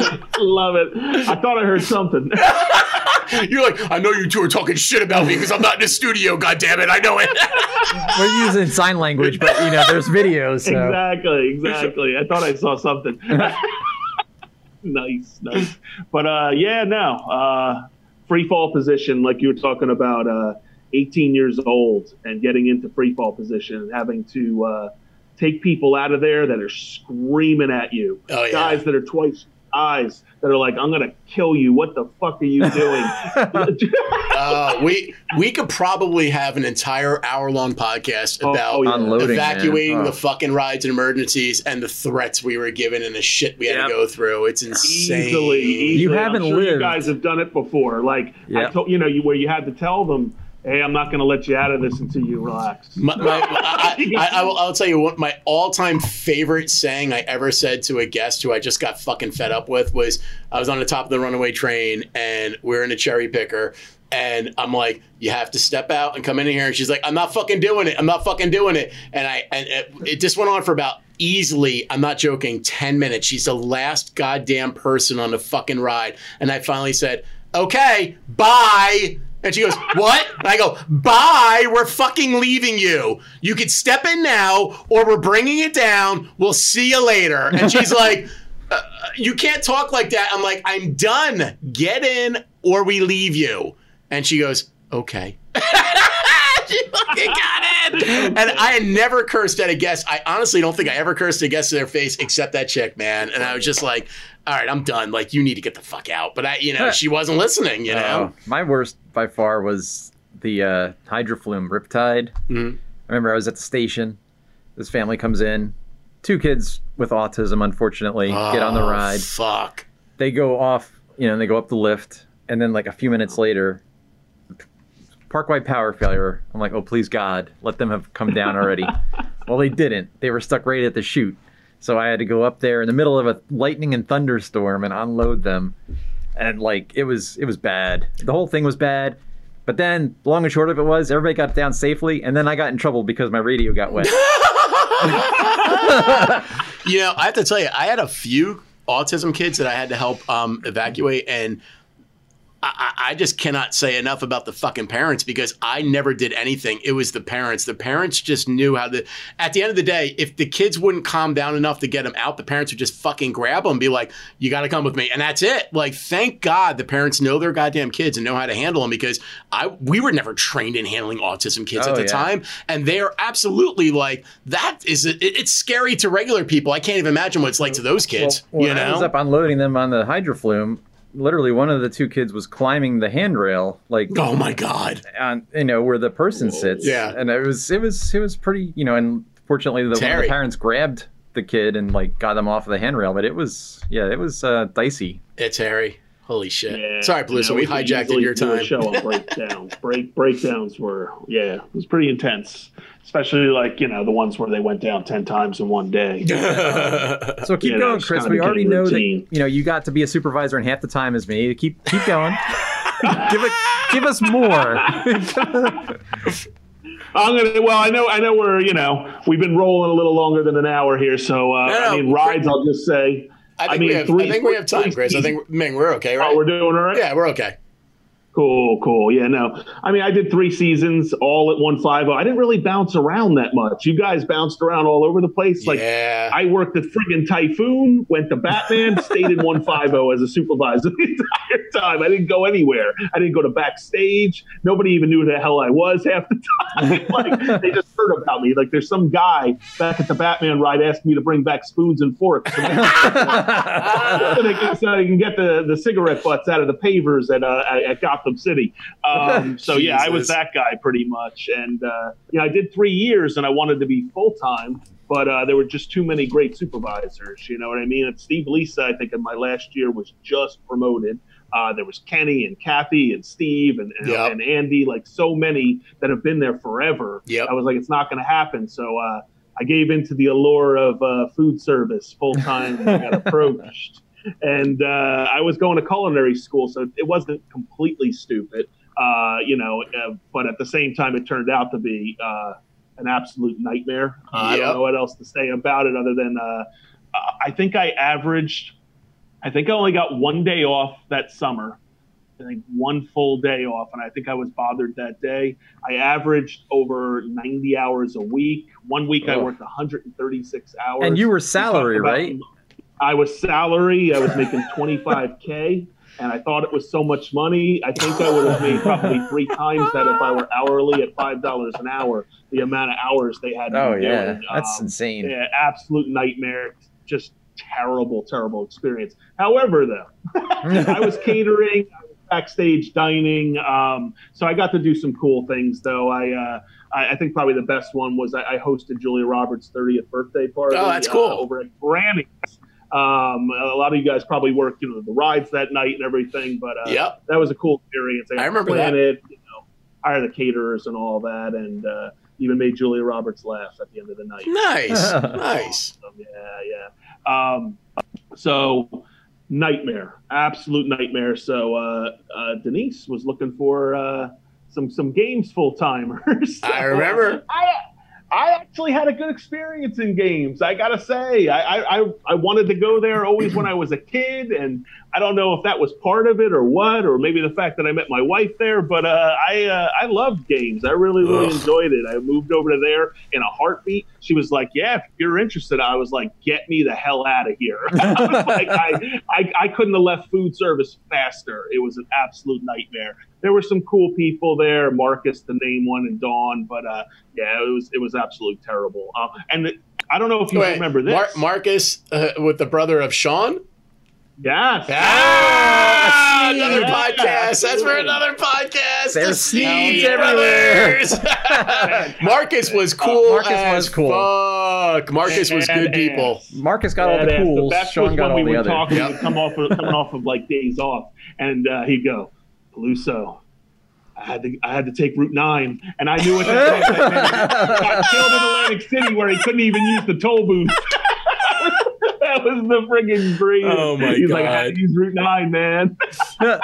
it. Love it. I thought I heard something. You're like, I know you two are talking shit about me because I'm not in the studio, goddammit. I know it. We're using sign language, but, you know, there's videos. So. Exactly. Exactly. I thought I saw something. nice. Nice. But, uh, yeah, no. Uh, free fall position, like you were talking about, uh, eighteen years old and getting into free fall position and having to uh, – take people out of there that are screaming at you. Oh, yeah. Guys that are twice eyes that are like, I'm going to kill you. What the fuck are you doing? uh, we we could probably have an entire hour-long podcast about oh, yeah. Unloading, evacuating oh. the fucking rides and emergencies and the threats we were given and the shit we yep. had to go through. It's insane. Easily, easily. You haven't I'm sure lived. You guys have done it before. Like, yep. I told, you know, you, where you had to tell them, hey, I'm not going to let you out of this until you relax. My, my, I, I, I will, I'll tell you what, my all-time favorite saying I ever said to a guest who I just got fucking fed up with was, I was on the top of the runaway train and we're in a cherry picker. And I'm like, you have to step out and come in here. And she's like, I'm not fucking doing it. I'm not fucking doing it. And I and it, it just went on for about easily, I'm not joking, ten minutes. She's the last goddamn person on the fucking ride. And I finally said, okay, bye. And she goes, what? And I go, bye, we're fucking leaving you. You could step in now or we're bringing it down. We'll see you later. And she's like, uh, you can't talk like that. I'm like, I'm done. Get in or we leave you. And she goes, okay. She fucking got it. And I had never cursed at a guest. I honestly don't think I ever cursed at a guest to their face except that chick, man. And I was just like, all right, I'm done. Like, you need to get the fuck out. But, I, you know, she wasn't listening, you know. Uh, my worst by far was the uh, hydroflume riptide. Mm-hmm. I remember I was at the station. This family comes in. Two kids with autism, unfortunately, oh, get on the ride. Fuck. They go off, you know, and they go up the lift. And then, like, a few minutes later, park-wide power failure. I'm like, oh, please, God, let them have come down already. Well, they didn't. They were stuck right at the chute. So I had to go up there in the middle of a lightning and thunderstorm and unload them. And, like, it was it was bad. The whole thing was bad. But then, long and short of it was, everybody got down safely. And then I got in trouble because my radio got wet. You know, I have to tell you, I had a few autism kids that I had to help um, evacuate. And I, I just cannot say enough about the fucking parents because I never did anything. It was the parents. The parents just knew how to – at the end of the day, if the kids wouldn't calm down enough to get them out, the parents would just fucking grab them and be like, you got to come with me. And that's it. Like, thank God the parents know their goddamn kids and know how to handle them because I we were never trained in handling autism kids oh, at the yeah. time. And they are absolutely like – that is – it's scary to regular people. I can't even imagine what it's like to those kids. Well, well, you know? When I was up unloading them on the hydroflume – literally, one of the two kids was climbing the handrail, like oh my god, on, you know where the person sits. Yeah, and it was it was it was pretty, you know. And fortunately, the, one of the parents grabbed the kid and like got them off of the handrail. But it was yeah, it was uh, dicey. It's Harry. Holy shit. Yeah. Sorry, Palooza, yeah, we, we hijacked in your time. Show on breakdowns. Break, breakdowns were, yeah, it was pretty intense. Especially, like, you know, the ones where they went down ten times in one day. Um, so keep going, know, Chris. We already know routine. that, you know, you got to be a supervisor in half the time as me. Keep keep going. give it, give us more. I'm gonna, well, I know, I know we're, you know, we've been rolling a little longer than an hour here. So, uh, no, I mean, rides, I'll just say. I think, I mean, we, have, three, I think we have time, Chris. I think, Ming, we're okay, right? Oh, we're doing all right? Yeah, we're okay. Cool, cool. Yeah, no. I mean, I did three seasons all at one fifty. I didn't really bounce around that much. You guys bounced around all over the place. Like, yeah. I worked at friggin' Typhoon, went to Batman, stayed in one fifty as a supervisor the entire time. I didn't go anywhere. I didn't go to backstage. Nobody even knew who the hell I was half the time. Like, they just heard about me. Like, there's some guy back at the Batman ride asking me to bring back spoons and forks. So they can, so they can get the, the cigarette butts out of the pavers at, uh, at Gotham City. Um, so yeah, I was that guy pretty much. And uh, you know, I did three years and I wanted to be full-time, but uh, there were just too many great supervisors. You know what I mean? And Steve Lisa, I think in my last year was just promoted. Uh, there was Kenny and Kathy and Steve and, and, yep. and Andy, like so many that have been there forever. Yep. I was like, it's not going to happen. So uh, I gave into the allure of uh, food service full-time and I got approached. And uh, I was going to culinary school, so it wasn't completely stupid, uh, you know, uh, but at the same time, it turned out to be uh, an absolute nightmare. Uh, yep. I don't know what else to say about it other than uh, I think I averaged, I think I only got one day off that summer. I think one full day off, and I think I was bothered that day. I averaged over ninety hours a week. One week oh. I worked one hundred thirty-six hours. And you were salary, right? I was salary. I was making twenty-five K, and I thought it was so much money. I think I would have made probably three times that if I were hourly at five dollars an hour, the amount of hours they had. Oh, yeah. Doing. That's um, insane. Yeah, absolute nightmare. Just terrible, terrible experience. However, though, I was catering, I was backstage dining. Um, so I got to do some cool things, though. I uh, I think probably the best one was I, I hosted Julia Roberts' thirtieth birthday party. Oh, that's cool. Uh, over at Granny's. Um, a lot of you guys probably worked, you know, the rides that night and everything, but uh, yep. that was a cool experience. I, I remember planted, that. You know, hired the caterers and all that, and uh, even made Julia Roberts laugh at the end of the night. Nice, nice. Awesome. Yeah, yeah. Um, so nightmare, absolute nightmare. So uh, uh, Denise was looking for uh, some some games full timers. So, I remember. I, I actually had a good experience in games. I gotta say, I, I I wanted to go there always when I was a kid, and I don't know if that was part of it or what, or maybe the fact that I met my wife there. But uh, I uh, I loved games. I really really Ugh. enjoyed it. I moved over to there in a heartbeat. She was like, "Yeah, if you're interested." I was like, "Get me the hell out of here!" I, was like, I, I I couldn't have left food service faster. It was an absolute nightmare. There were some cool people there, Marcus, the name one, and Dawn, but uh, yeah, it was it was absolutely terrible. Uh, and the, I don't know if you Wait, remember this, Mar- Marcus uh, with the brother of Sean. Yes. Ah, yes. Another yes. podcast. That's for another podcast. There's seeds everywhere. Marcus was cool. Uh, Marcus as was cool. Fuck. Marcus was good ass. people. Marcus got all the cool. The best Sean was got when all we the would other. talk yep. we come off of, coming off of like days off, and uh, he'd go, "Peluso, I had to, I had to take Route nine, and I knew what that was." I got killed in Atlantic City, where he couldn't even use the toll booth. That was the friggin' breeze. Oh my He's god! He's like, I had to use Route nine, man.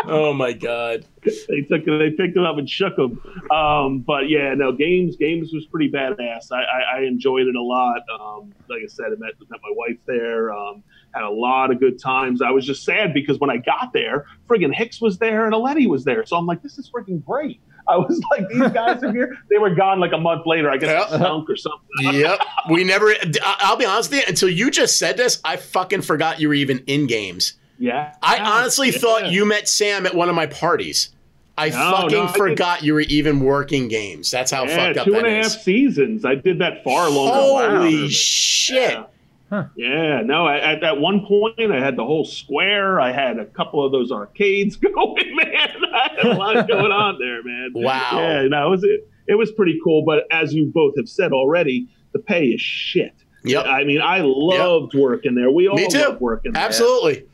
Oh my god! They took, they picked him up and shook him. Um, but yeah, no games. Games was pretty badass. I, I, I enjoyed it a lot. Um, like I said, I met, met my wife there. Um, had a lot of good times. I was just sad because when I got there, friggin' Hicks was there and Aletti was there. So I'm like, this is friggin' great. I was like, these guys are here. They were gone like a month later. I guess yep. I stunk or something. Yep. We never, I'll be honest with you, until you just said this, I fucking forgot you were even in games. Yeah. I honestly yeah. thought you met Sam at one of my parties. I no, fucking no, I forgot did. you were even working games. That's how yeah, fucked up that is. Two and a half seasons. I did that far longer. Holy wow. shit. Yeah. Huh. Yeah, no, I, at that one point, I had the whole square. I had a couple of those arcades going, man. I had a lot going on there, man. Wow. Yeah, no, it was, it, it was pretty cool. But as you both have said already, the pay is shit. Yep. I mean, I loved yep. working there. We all loved working there. Absolutely.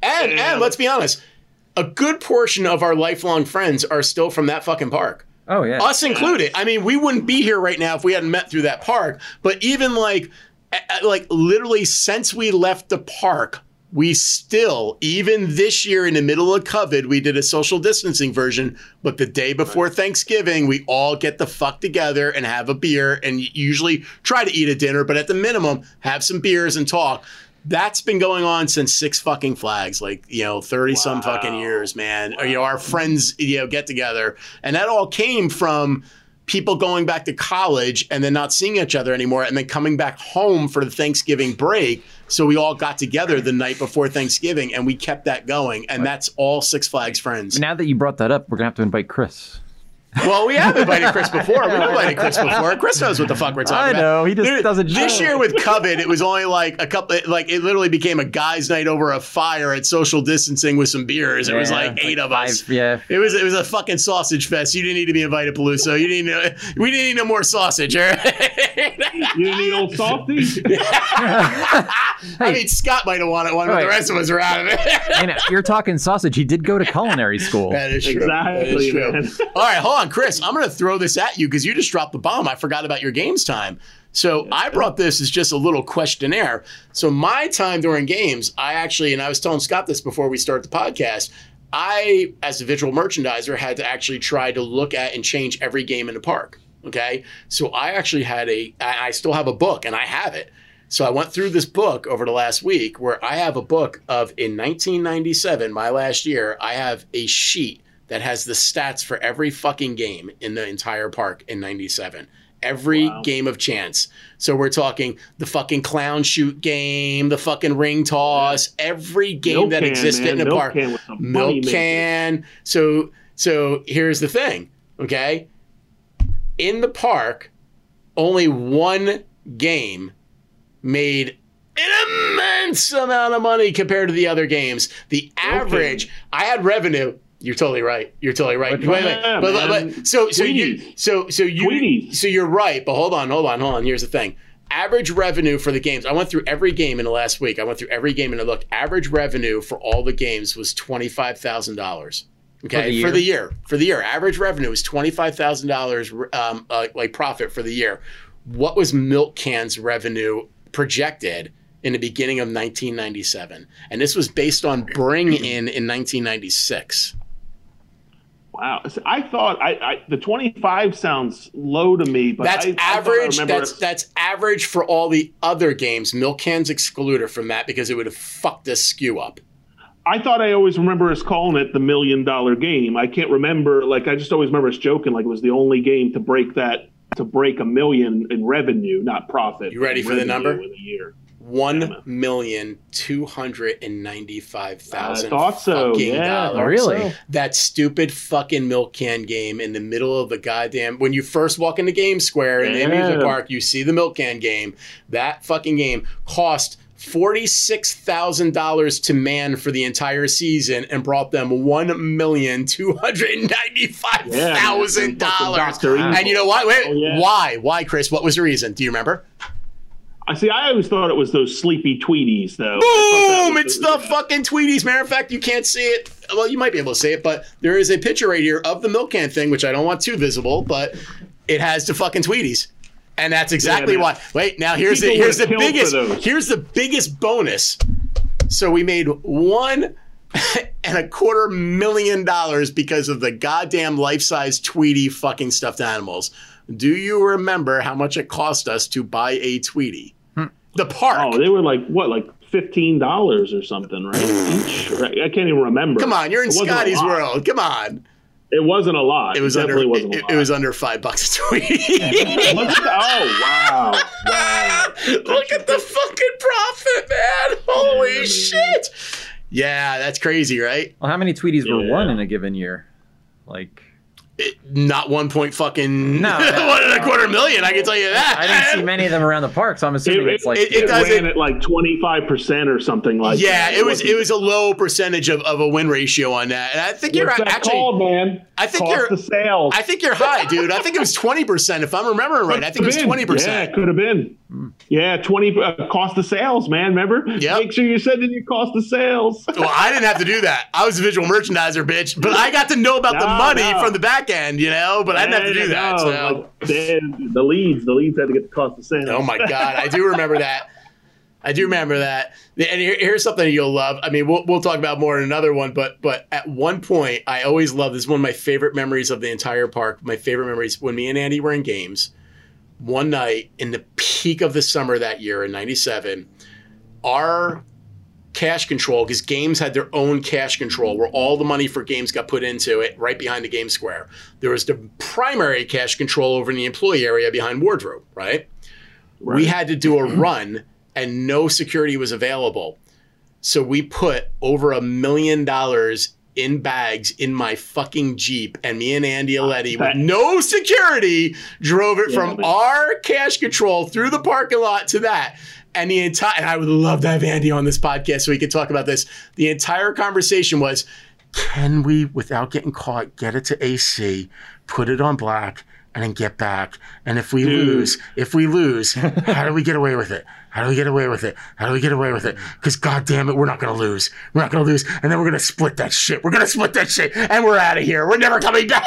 And, and, and let's be honest, a good portion of our lifelong friends are still from that fucking park. Oh, yeah. Us included. I mean, we wouldn't be here right now if we hadn't met through that park. But even like, like literally since we left the park, we still, even this year in the middle of COVID, we did a social distancing version. But the day before Thanksgiving, we all get the fuck together and have a beer and usually try to eat a dinner. But at the minimum, have some beers and talk. That's been going on since Six fucking Flags, like, you know, thirty wow. some fucking years, man. Wow. You know, our friends, you know, get together. And that all came from people going back to college and then not seeing each other anymore and then coming back home for the Thanksgiving break. So we all got together the night before Thanksgiving and we kept that going. And that's all Six Flags friends. Now that you brought that up, we're going to have to invite Chris. Well, we have invited Chris before. We've invited Chris before. Chris knows what the fuck we're talking about. I know. About. He just there, doesn't know. This year with COVID, it was only like a couple, like it literally became a guys' night over a fire at social distancing with some beers. Yeah, it was like eight like of five, us. Yeah. It was, it was a fucking sausage fest. You didn't need to be invited, Peluso. You didn't know, we didn't need no more sausage. Right? You didn't need old sausage? Hey. I mean, Scott might have wanted one, but right. the rest of us are out of it. You know, you're talking sausage. He did go to culinary school. That is true. Exactly, that is true. All right, hold on. Chris, I'm going to throw this at you because you just dropped the bomb. I forgot about your games time. So I brought this as just a little questionnaire. So my time during games, I actually, and I was telling Scott this before we start the podcast, I, as a visual merchandiser, had to actually try to look at and change every game in the park. Okay. So I actually had a, I still have a book and I have it. So I went through this book over the last week where I have a book of in nineteen ninety-seven, my last year, I have a sheet that has the stats for every fucking game in the entire park in ninety-seven. Every wow. game of chance. So we're talking the fucking clown shoot game, the fucking ring toss, every game milk that can, existed man. in the milk park. Can milk can. Maker. So so here's the thing, okay? In the park, only one game made an immense amount of money compared to the other games. The average, okay. I had revenue. You're totally right. You're totally right. But, wait, yeah, wait, but, but, so, so you, so, so you, Tweety. so you're right. But hold on, hold on, hold on. Here's the thing: average revenue for the games. I went through every game in the last week. I went through every game and I looked. Average revenue for all the games was twenty-five thousand dollars. Okay, for the, for the year. For the year, average revenue was twenty-five thousand um, uh, dollars, like profit for the year. What was Milk Can's revenue projected in the beginning of nineteen ninety-seven? And this was based on Bring In in nineteen ninety-six. Wow, I thought I, I the twenty-five sounds low to me, but that's I, average. I I that's that's average for all the other games. Milk Can's excluded from that because it would have fucked this skew up. I thought I always remember us calling it the million dollar game. I can't remember, like I just always remember us joking, like it was the only game to break that to break a million in revenue, not profit. You ready for the number? In a year. One million two hundred and ninety-five thousand. I thought so. Fucking yeah, dollars. Really? That stupid fucking milk can game in the middle of the goddamn. When you first walk into Game Square in yeah. the amusement park, you see the milk can game. That fucking game cost forty-six thousand dollars to man for the entire season and brought them one million two hundred and ninety-five thousand yeah, dollars. And you know why? Wait, oh, yeah. Why? Why, Chris? What was the reason? Do you remember? I see. I always thought it was those sleepy Tweeties, though. Boom! It's the bad. fucking Tweeties. Matter of fact, you can't see it. Well, you might be able to see it, but there is a picture right here of the milk can thing, which I don't want too visible, but it has the fucking Tweeties, and that's exactly yeah, why. Wait, now here's People the here's the biggest here's the biggest bonus. So we made one and a quarter million dollars because of the goddamn life-size Tweety fucking stuffed animals. Do you remember how much it cost us to buy a Tweety? Hmm. The park. Oh, they were like, what, like fifteen dollars or something, right? Each, right? I can't even remember. Come on, you're in Scotty's world. Come on. It wasn't a lot. It was it under. Wasn't it, a lot. It was under five bucks a Tweety. Oh wow! Wow! Look at the fucking profit, man! Holy shit! Yeah, that's crazy, right? Well, how many Tweeties yeah. were won in a given year? Like. It, not one point fucking no, no, one and a quarter million. I can tell you that. I didn't see many of them around the park, so I'm assuming it, it's like it, it, it ran it, at like twenty-five percent or something like yeah, that. Yeah, it was it was a low percentage of, of a win ratio on that, and I think What's you're that actually called, man. I think Cost you're the sales. I think you're high, dude. I think it was twenty percent if I'm remembering right. I think it was twenty percent. Yeah, it could have been. Yeah, twenty uh, cost of sales, man. Remember? Yep. Make sure you send in your cost of sales. Well, I didn't have to do that. I was a visual merchandiser, bitch. But I got to know about no, the money no. from the back end, you know. But I didn't have to do that. So. Like, the leads, the leads had to get the cost of sales. Oh my god, I do remember that. I do remember that. And here, here's something you'll love. I mean, we'll we'll talk about more in another one. But but at one point, I always loved this. One of my favorite memories of the entire park. My favorite memories when me and Andy were in games. One night in the peak of the summer that year in ninety-seven, our cash control, because games had their own cash control where all the money for games got put into it right behind the game square. There was the primary cash control over in the employee area behind wardrobe, right? right. We had to do a run and no security was available. So we put over a million dollars in bags in my fucking Jeep, and me and Andy Aletti with no security drove it yeah, from man. our cash control through the parking lot to that. And the entire, and I would love to have Andy on this podcast so he could talk about this. The entire conversation was, can we, without getting caught, get it to A C, put it on black, and then get back? And if we Dude. lose, if we lose, how do we get away with it? How do we get away with it? How do we get away with it? Because God damn it, we're not going to lose. We're not going to lose. And then we're going to split that shit. We're going to split that shit. And we're out of here. We're never coming back.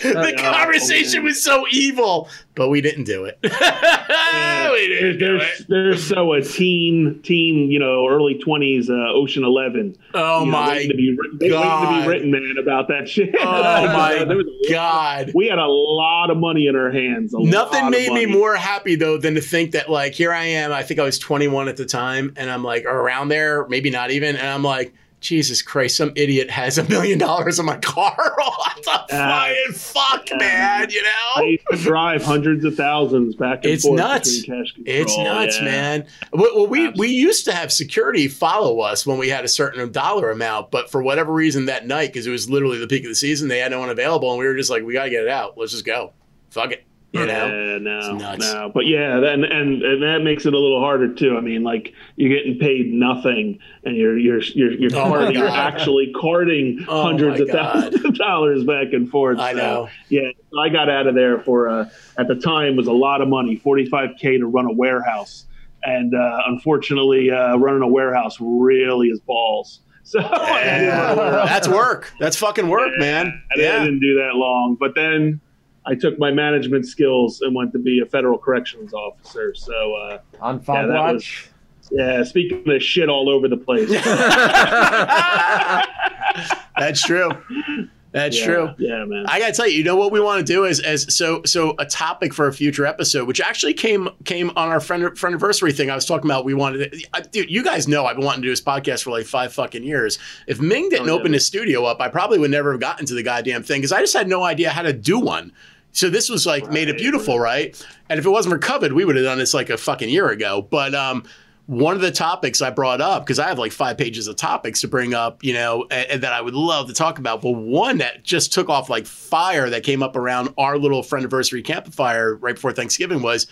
The conversation oh, was so evil. But we didn't do it. yeah, we didn't there's, do it. There's so a teen, teen, you know, early twenties uh, Ocean Eleven. Oh, my know, waiting to be, God. Waiting to be written, man, about that shit. Oh, my there was a God. Lot, we had a lot of money in our hands. Nothing made me more happy, though, than to think that, like, here I am. I think I was twenty-one at the time, and I'm like, or around there, maybe not even. And I'm like, Jesus Christ, some idiot has a million dollars in my car. What the fucking fuck, uh, man? You know, I used to drive hundreds of thousands back and it's forth. Nuts. Cash control. It's nuts. It's yeah. nuts, man. Well, we we used to have security follow us when we had a certain dollar amount, but for whatever reason that night, because it was literally the peak of the season, they had no one available, and we were just like, we gotta get it out. Let's just go. Fuck it. You know? Yeah, no, no, but yeah, and, and and that makes it a little harder too. I mean, like you're getting paid nothing, and you're you're you're you're, oh carding, you're actually carting oh hundreds of thousands of dollars back and forth. I so, know. Yeah, I got out of there for uh, at the time was a lot of money, forty-five K to run a warehouse, and uh, unfortunately, uh, running a warehouse really is balls. So yeah. That's work. That's fucking work, yeah, man. I yeah. didn't do that long, but then. I took my management skills and went to be a federal corrections officer. So uh, on fun yeah, watch. Was, yeah, speaking of shit all over the place. That's true. That's yeah, true. Yeah, man. I gotta tell you, you know what we want to do is as so so a topic for a future episode, which actually came came on our friend friendiversary thing. I was talking about we wanted, to, I, dude. You guys know I've been wanting to do this podcast for like five fucking years. If Ming didn't oh, yeah. open his studio up, I probably would never have gotten to the goddamn thing because I just had no idea how to do one. So this was like right. made it beautiful, right? And if it wasn't for COVID, we would have done this like a fucking year ago. But um. One of the topics I brought up, because I have like five pages of topics to bring up, you know, and, and that I would love to talk about. But one that just took off like fire that came up around our little friendiversary campfire right before Thanksgiving was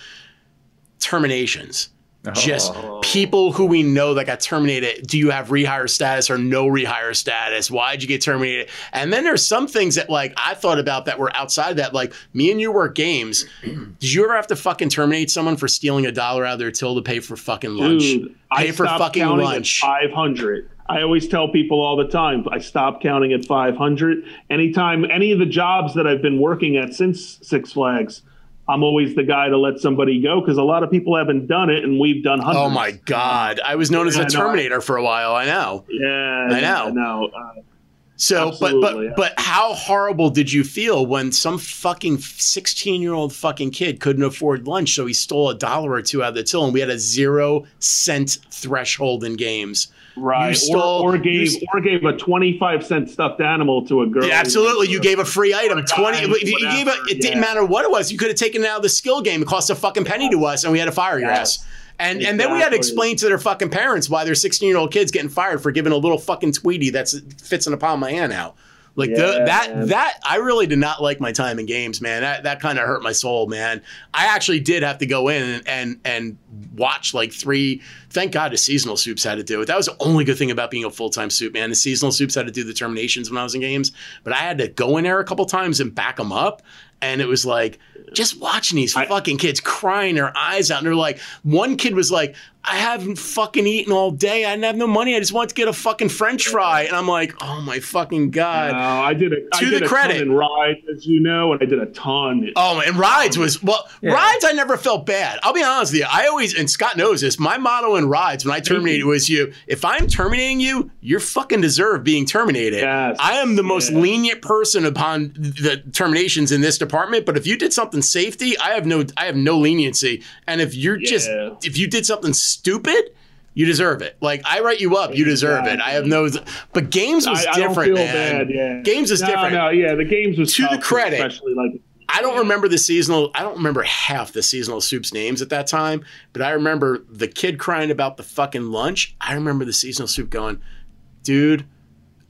terminations. Oh. Just people who we know that got terminated. Do you have rehire status or no rehire status? Why'd you get terminated? And then there's some things that like I thought about that were outside of that. Like me and you work games. Did you ever have to fucking terminate someone for stealing a dollar out of their till to pay for fucking lunch? Dude, pay I for fucking lunch. five hundred. I always tell people all the time, I stopped counting at five hundred. Anytime, any of the jobs that I've been working at since Six Flags, I'm always the guy to let somebody go because a lot of people haven't done it and we've done hundreds. Oh, my God. I was known as yeah, a Terminator no, for a while. I know. Yeah. I know. I know. Uh, so, but, but, yeah. but how horrible did you feel when some fucking sixteen-year-old fucking kid couldn't afford lunch, so he stole a dollar or two out of the till and we had a zero cent threshold in games? Right. Stole, or, or gave st- or gave a twenty-five cent stuffed animal to a girl. Yeah, absolutely. You gave a free item. twenty. Whatever, you gave a, it yeah. didn't matter what it was. You could have taken it out of the skill game. It cost a fucking penny yeah. to us and we had to fire your yes. ass. And exactly. and then we had to explain to their fucking parents why their sixteen-year-old kid's getting fired for giving a little fucking Tweety that fits in the palm of my hand out. Like yeah, the, that, man. that I really did not like my time in games, man. That that kind of hurt my soul, man. I actually did have to go in and, and and watch like three. Thank God the seasonal soups had to do it. That was the only good thing about being a full time soup, man. The seasonal soups had to do the terminations when I was in games, but I had to go in there a couple times and back them up. And it was like just watching these I, fucking kids crying their eyes out. And they're like, one kid was like, I haven't fucking eaten all day. I didn't have no money. I just wanted to get a fucking French fry. And I'm like, oh my fucking God. No, I did it. To I did the a credit. Ton in rides, as you know, and I did a ton. Oh, and rides was, well, yeah. rides I never felt bad. I'll be honest with you. I always, and Scott knows this, my motto in rides when I terminated was you, if I'm terminating you, you're fucking deserve being terminated. Yes. I am the most yeah. lenient person upon the terminations in this department, but if you did something safety, I have no, I have no leniency. And if you're yeah. just, if you did something stupid, you deserve it. Like I write you up, you deserve yeah, it. I have no, but games was I, different, I man. Bad, yeah. Games is no, different. No, yeah, the games was to tough, the credit. Especially like, I don't remember the seasonal. I don't remember half the seasonal soup's names at that time, but I remember the kid crying about the fucking lunch. I remember the seasonal soup going, dude,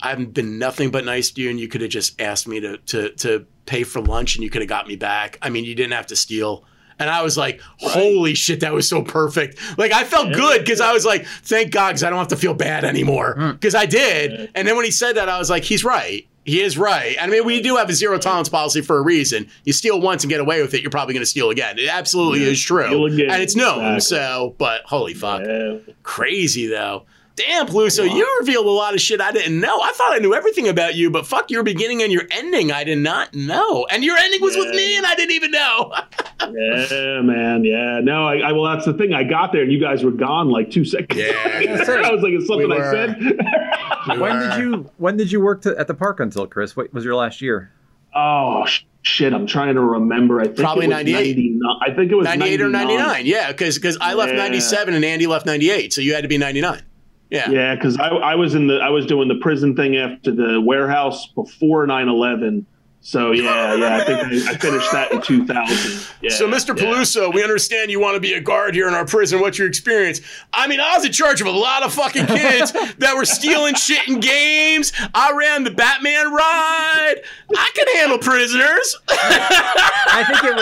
I've been nothing but nice to you, and you could have just asked me to to to pay for lunch, and you could have got me back. I mean, you didn't have to steal. And I was like, holy right. shit, that was so perfect. Like, I felt yeah, good because yeah. I was like, thank God, because I don't have to feel bad anymore. Because mm. I did. Yeah. And then when he said that, I was like, he's right. He is right. I mean, we do have a zero tolerance policy for a reason. You steal once and get away with it, you're probably going to steal again. It absolutely yeah. is true. And it's known. Exactly. So, but holy fuck. Yeah. Crazy, though. Damn, Peluso, wow. You revealed a lot of shit I didn't know. I thought I knew everything about you, but fuck your beginning and your ending I did not know. And your ending was yeah. with me and I didn't even know. yeah, man. Yeah. No, I, I well, that's the thing. I got there and you guys were gone like two seconds. Yeah. I was like, it's something we I said. we when were. did you when did you work to, at the park until, Chris? What was your last year? Oh, shit. Shit, I'm trying to remember. I think probably ninety-eight. I think it was ninety-eight or ninety-nine. Yeah, because because I left yeah. ninety-seven and Andy left ninety-eight, so you had to be ninety-nine. Yeah, yeah, because I, I was in the I was doing the prison thing after the warehouse before nine eleven. So yeah, yeah, I think I, I finished that in two thousand. Yeah, so, Mister Yeah. Peluso, we understand you want to be a guard here in our prison. What's your experience? I mean, I was in charge of a lot of fucking kids that were stealing shit in games. I ran the Batman ride. I could handle prisoners. I think it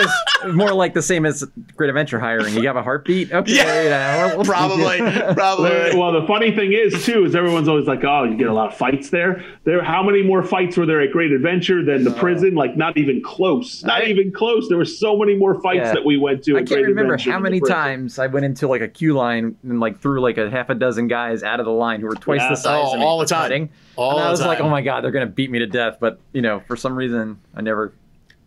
was more like the same as Great Adventure hiring. You have a heartbeat? Okay, yeah, we'll probably, probably. Well, the funny thing is, too, is everyone's always like, oh, you get a lot of fights there. There, how many more fights were there at Great Adventure than the prison? Prison, like not even close, not I, even close. There were so many more fights yeah. that we went to. I can't remember how many times I went into like a queue line and like threw like a half a dozen guys out of the line who were twice yeah. the size oh, of me. All the time. All and I was time. like, oh my God, they're going to beat me to death. But you know, for some reason I never.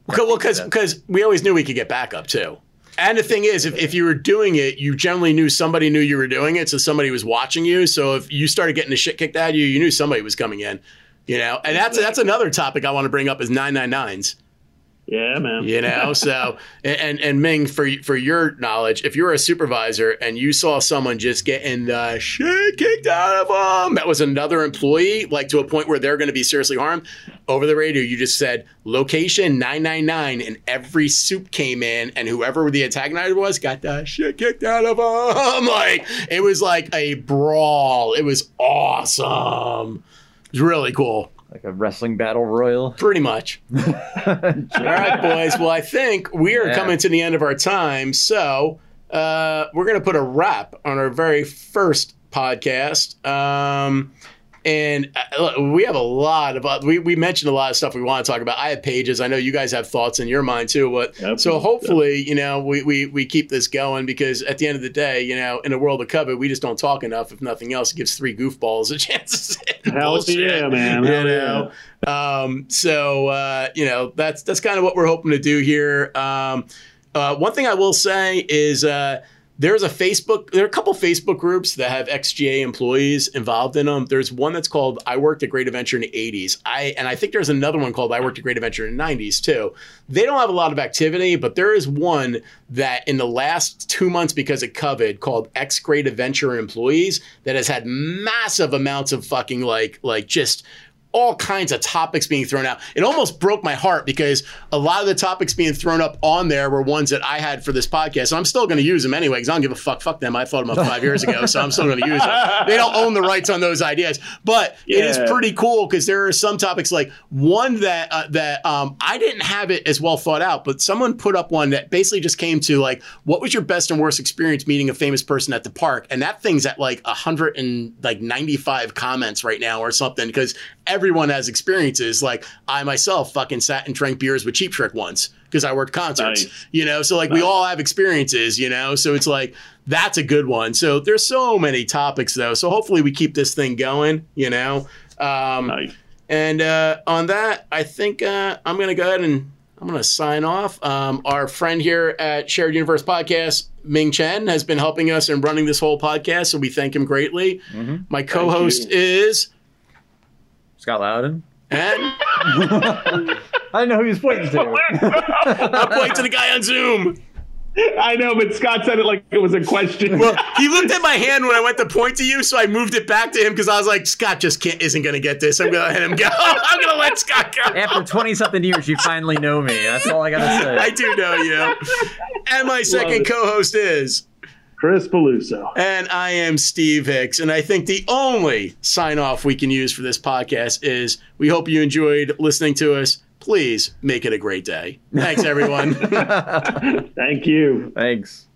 Well, because because we always knew we could get back up too. And the thing is, if, if you were doing it, you generally knew somebody knew you were doing it. So somebody was watching you. So if you started getting the shit kicked out of you, you knew somebody was coming in. You know, and that's that's another topic I want to bring up is nine nine nines. Yeah, man. You know, so and and Ming, for for your knowledge, if you were a supervisor and you saw someone just getting the shit kicked out of them, that was another employee, like to a point where they're going to be seriously harmed. Over the radio, you just said location nine nine nine, and every soup came in, and whoever the antagonizer was got the shit kicked out of them. Like it was like a brawl. It was awesome. It's really cool. Like a wrestling battle royal? Pretty much. All right, boys. Well, I think we are yeah. coming to the end of our time. So uh, we're going to put a wrap on our very first podcast. Um, and uh, we have a lot of uh, – we, we mentioned a lot of stuff we want to talk about. I have pages. I know you guys have thoughts in your mind too. But, yep. So hopefully, yep. you know, we, we, we keep this going because at the end of the day, you know, in a world of COVID, we just don't talk enough. If nothing else, it gives three goofballs a chance. Hell yeah, man. Hell you know? yeah. Um, so, uh, you know, that's that's kind of what we're hoping to do here. Um, uh, one thing I will say is uh, – There's a Facebook, there are a couple Facebook groups that have X G A employees involved in them. There's one that's called I Worked at Great Adventure in the eighties. I, and I think there's another one called I Worked at Great Adventure in the nineties too. They don't have a lot of activity, but there is one that in the last two months because of COVID called X Great Adventure Employees that has had massive amounts of fucking like, like just all kinds of topics being thrown out. It almost broke my heart because a lot of the topics being thrown up on there were ones that I had for this podcast. So I'm still going to use them anyway because I don't give a fuck. Fuck them. I thought them up five years ago, so I'm still going to use them. They don't own the rights on those ideas. But yeah. It is pretty cool because there are some topics like one that uh, that um, I didn't have it as well thought out, but someone put up one that basically just came to like, what was your best and worst experience meeting a famous person at the park? And that thing's at like one hundred ninety-five comments right now or something because everyone has experiences. Like I myself fucking sat and drank beers with Cheap Trick once because I worked concerts, nice. You know? So like nice. We all have experiences, you know? So it's like, that's a good one. So there's so many topics though. So hopefully we keep this thing going, you know? Um, nice. And uh, on that, I think uh, I'm going to go ahead and I'm going to sign off. Um, our friend here at Shared Universe Podcast, Ming Chen, has been helping us and running this whole podcast. So we thank him greatly. Mm-hmm. My co-host is... Scott Loudon. And I didn't know who he was pointing to. I'm pointing to the guy on Zoom. I know, but Scott said it like it was a question. Well, he looked at my hand when I went to point to you, so I moved it back to him because I was like, Scott just can't, isn't going to get this. I'm going to let him go. I'm going to let Scott go. After twenty-something years, you finally know me. That's all I got to say. I do know you. And my second co-host is... Chris Peluso. And I am Steve Hicks. And I think the only sign-off we can use for this podcast is we hope you enjoyed listening to us. Please make it a great day. Thanks, everyone. Thank you. Thanks.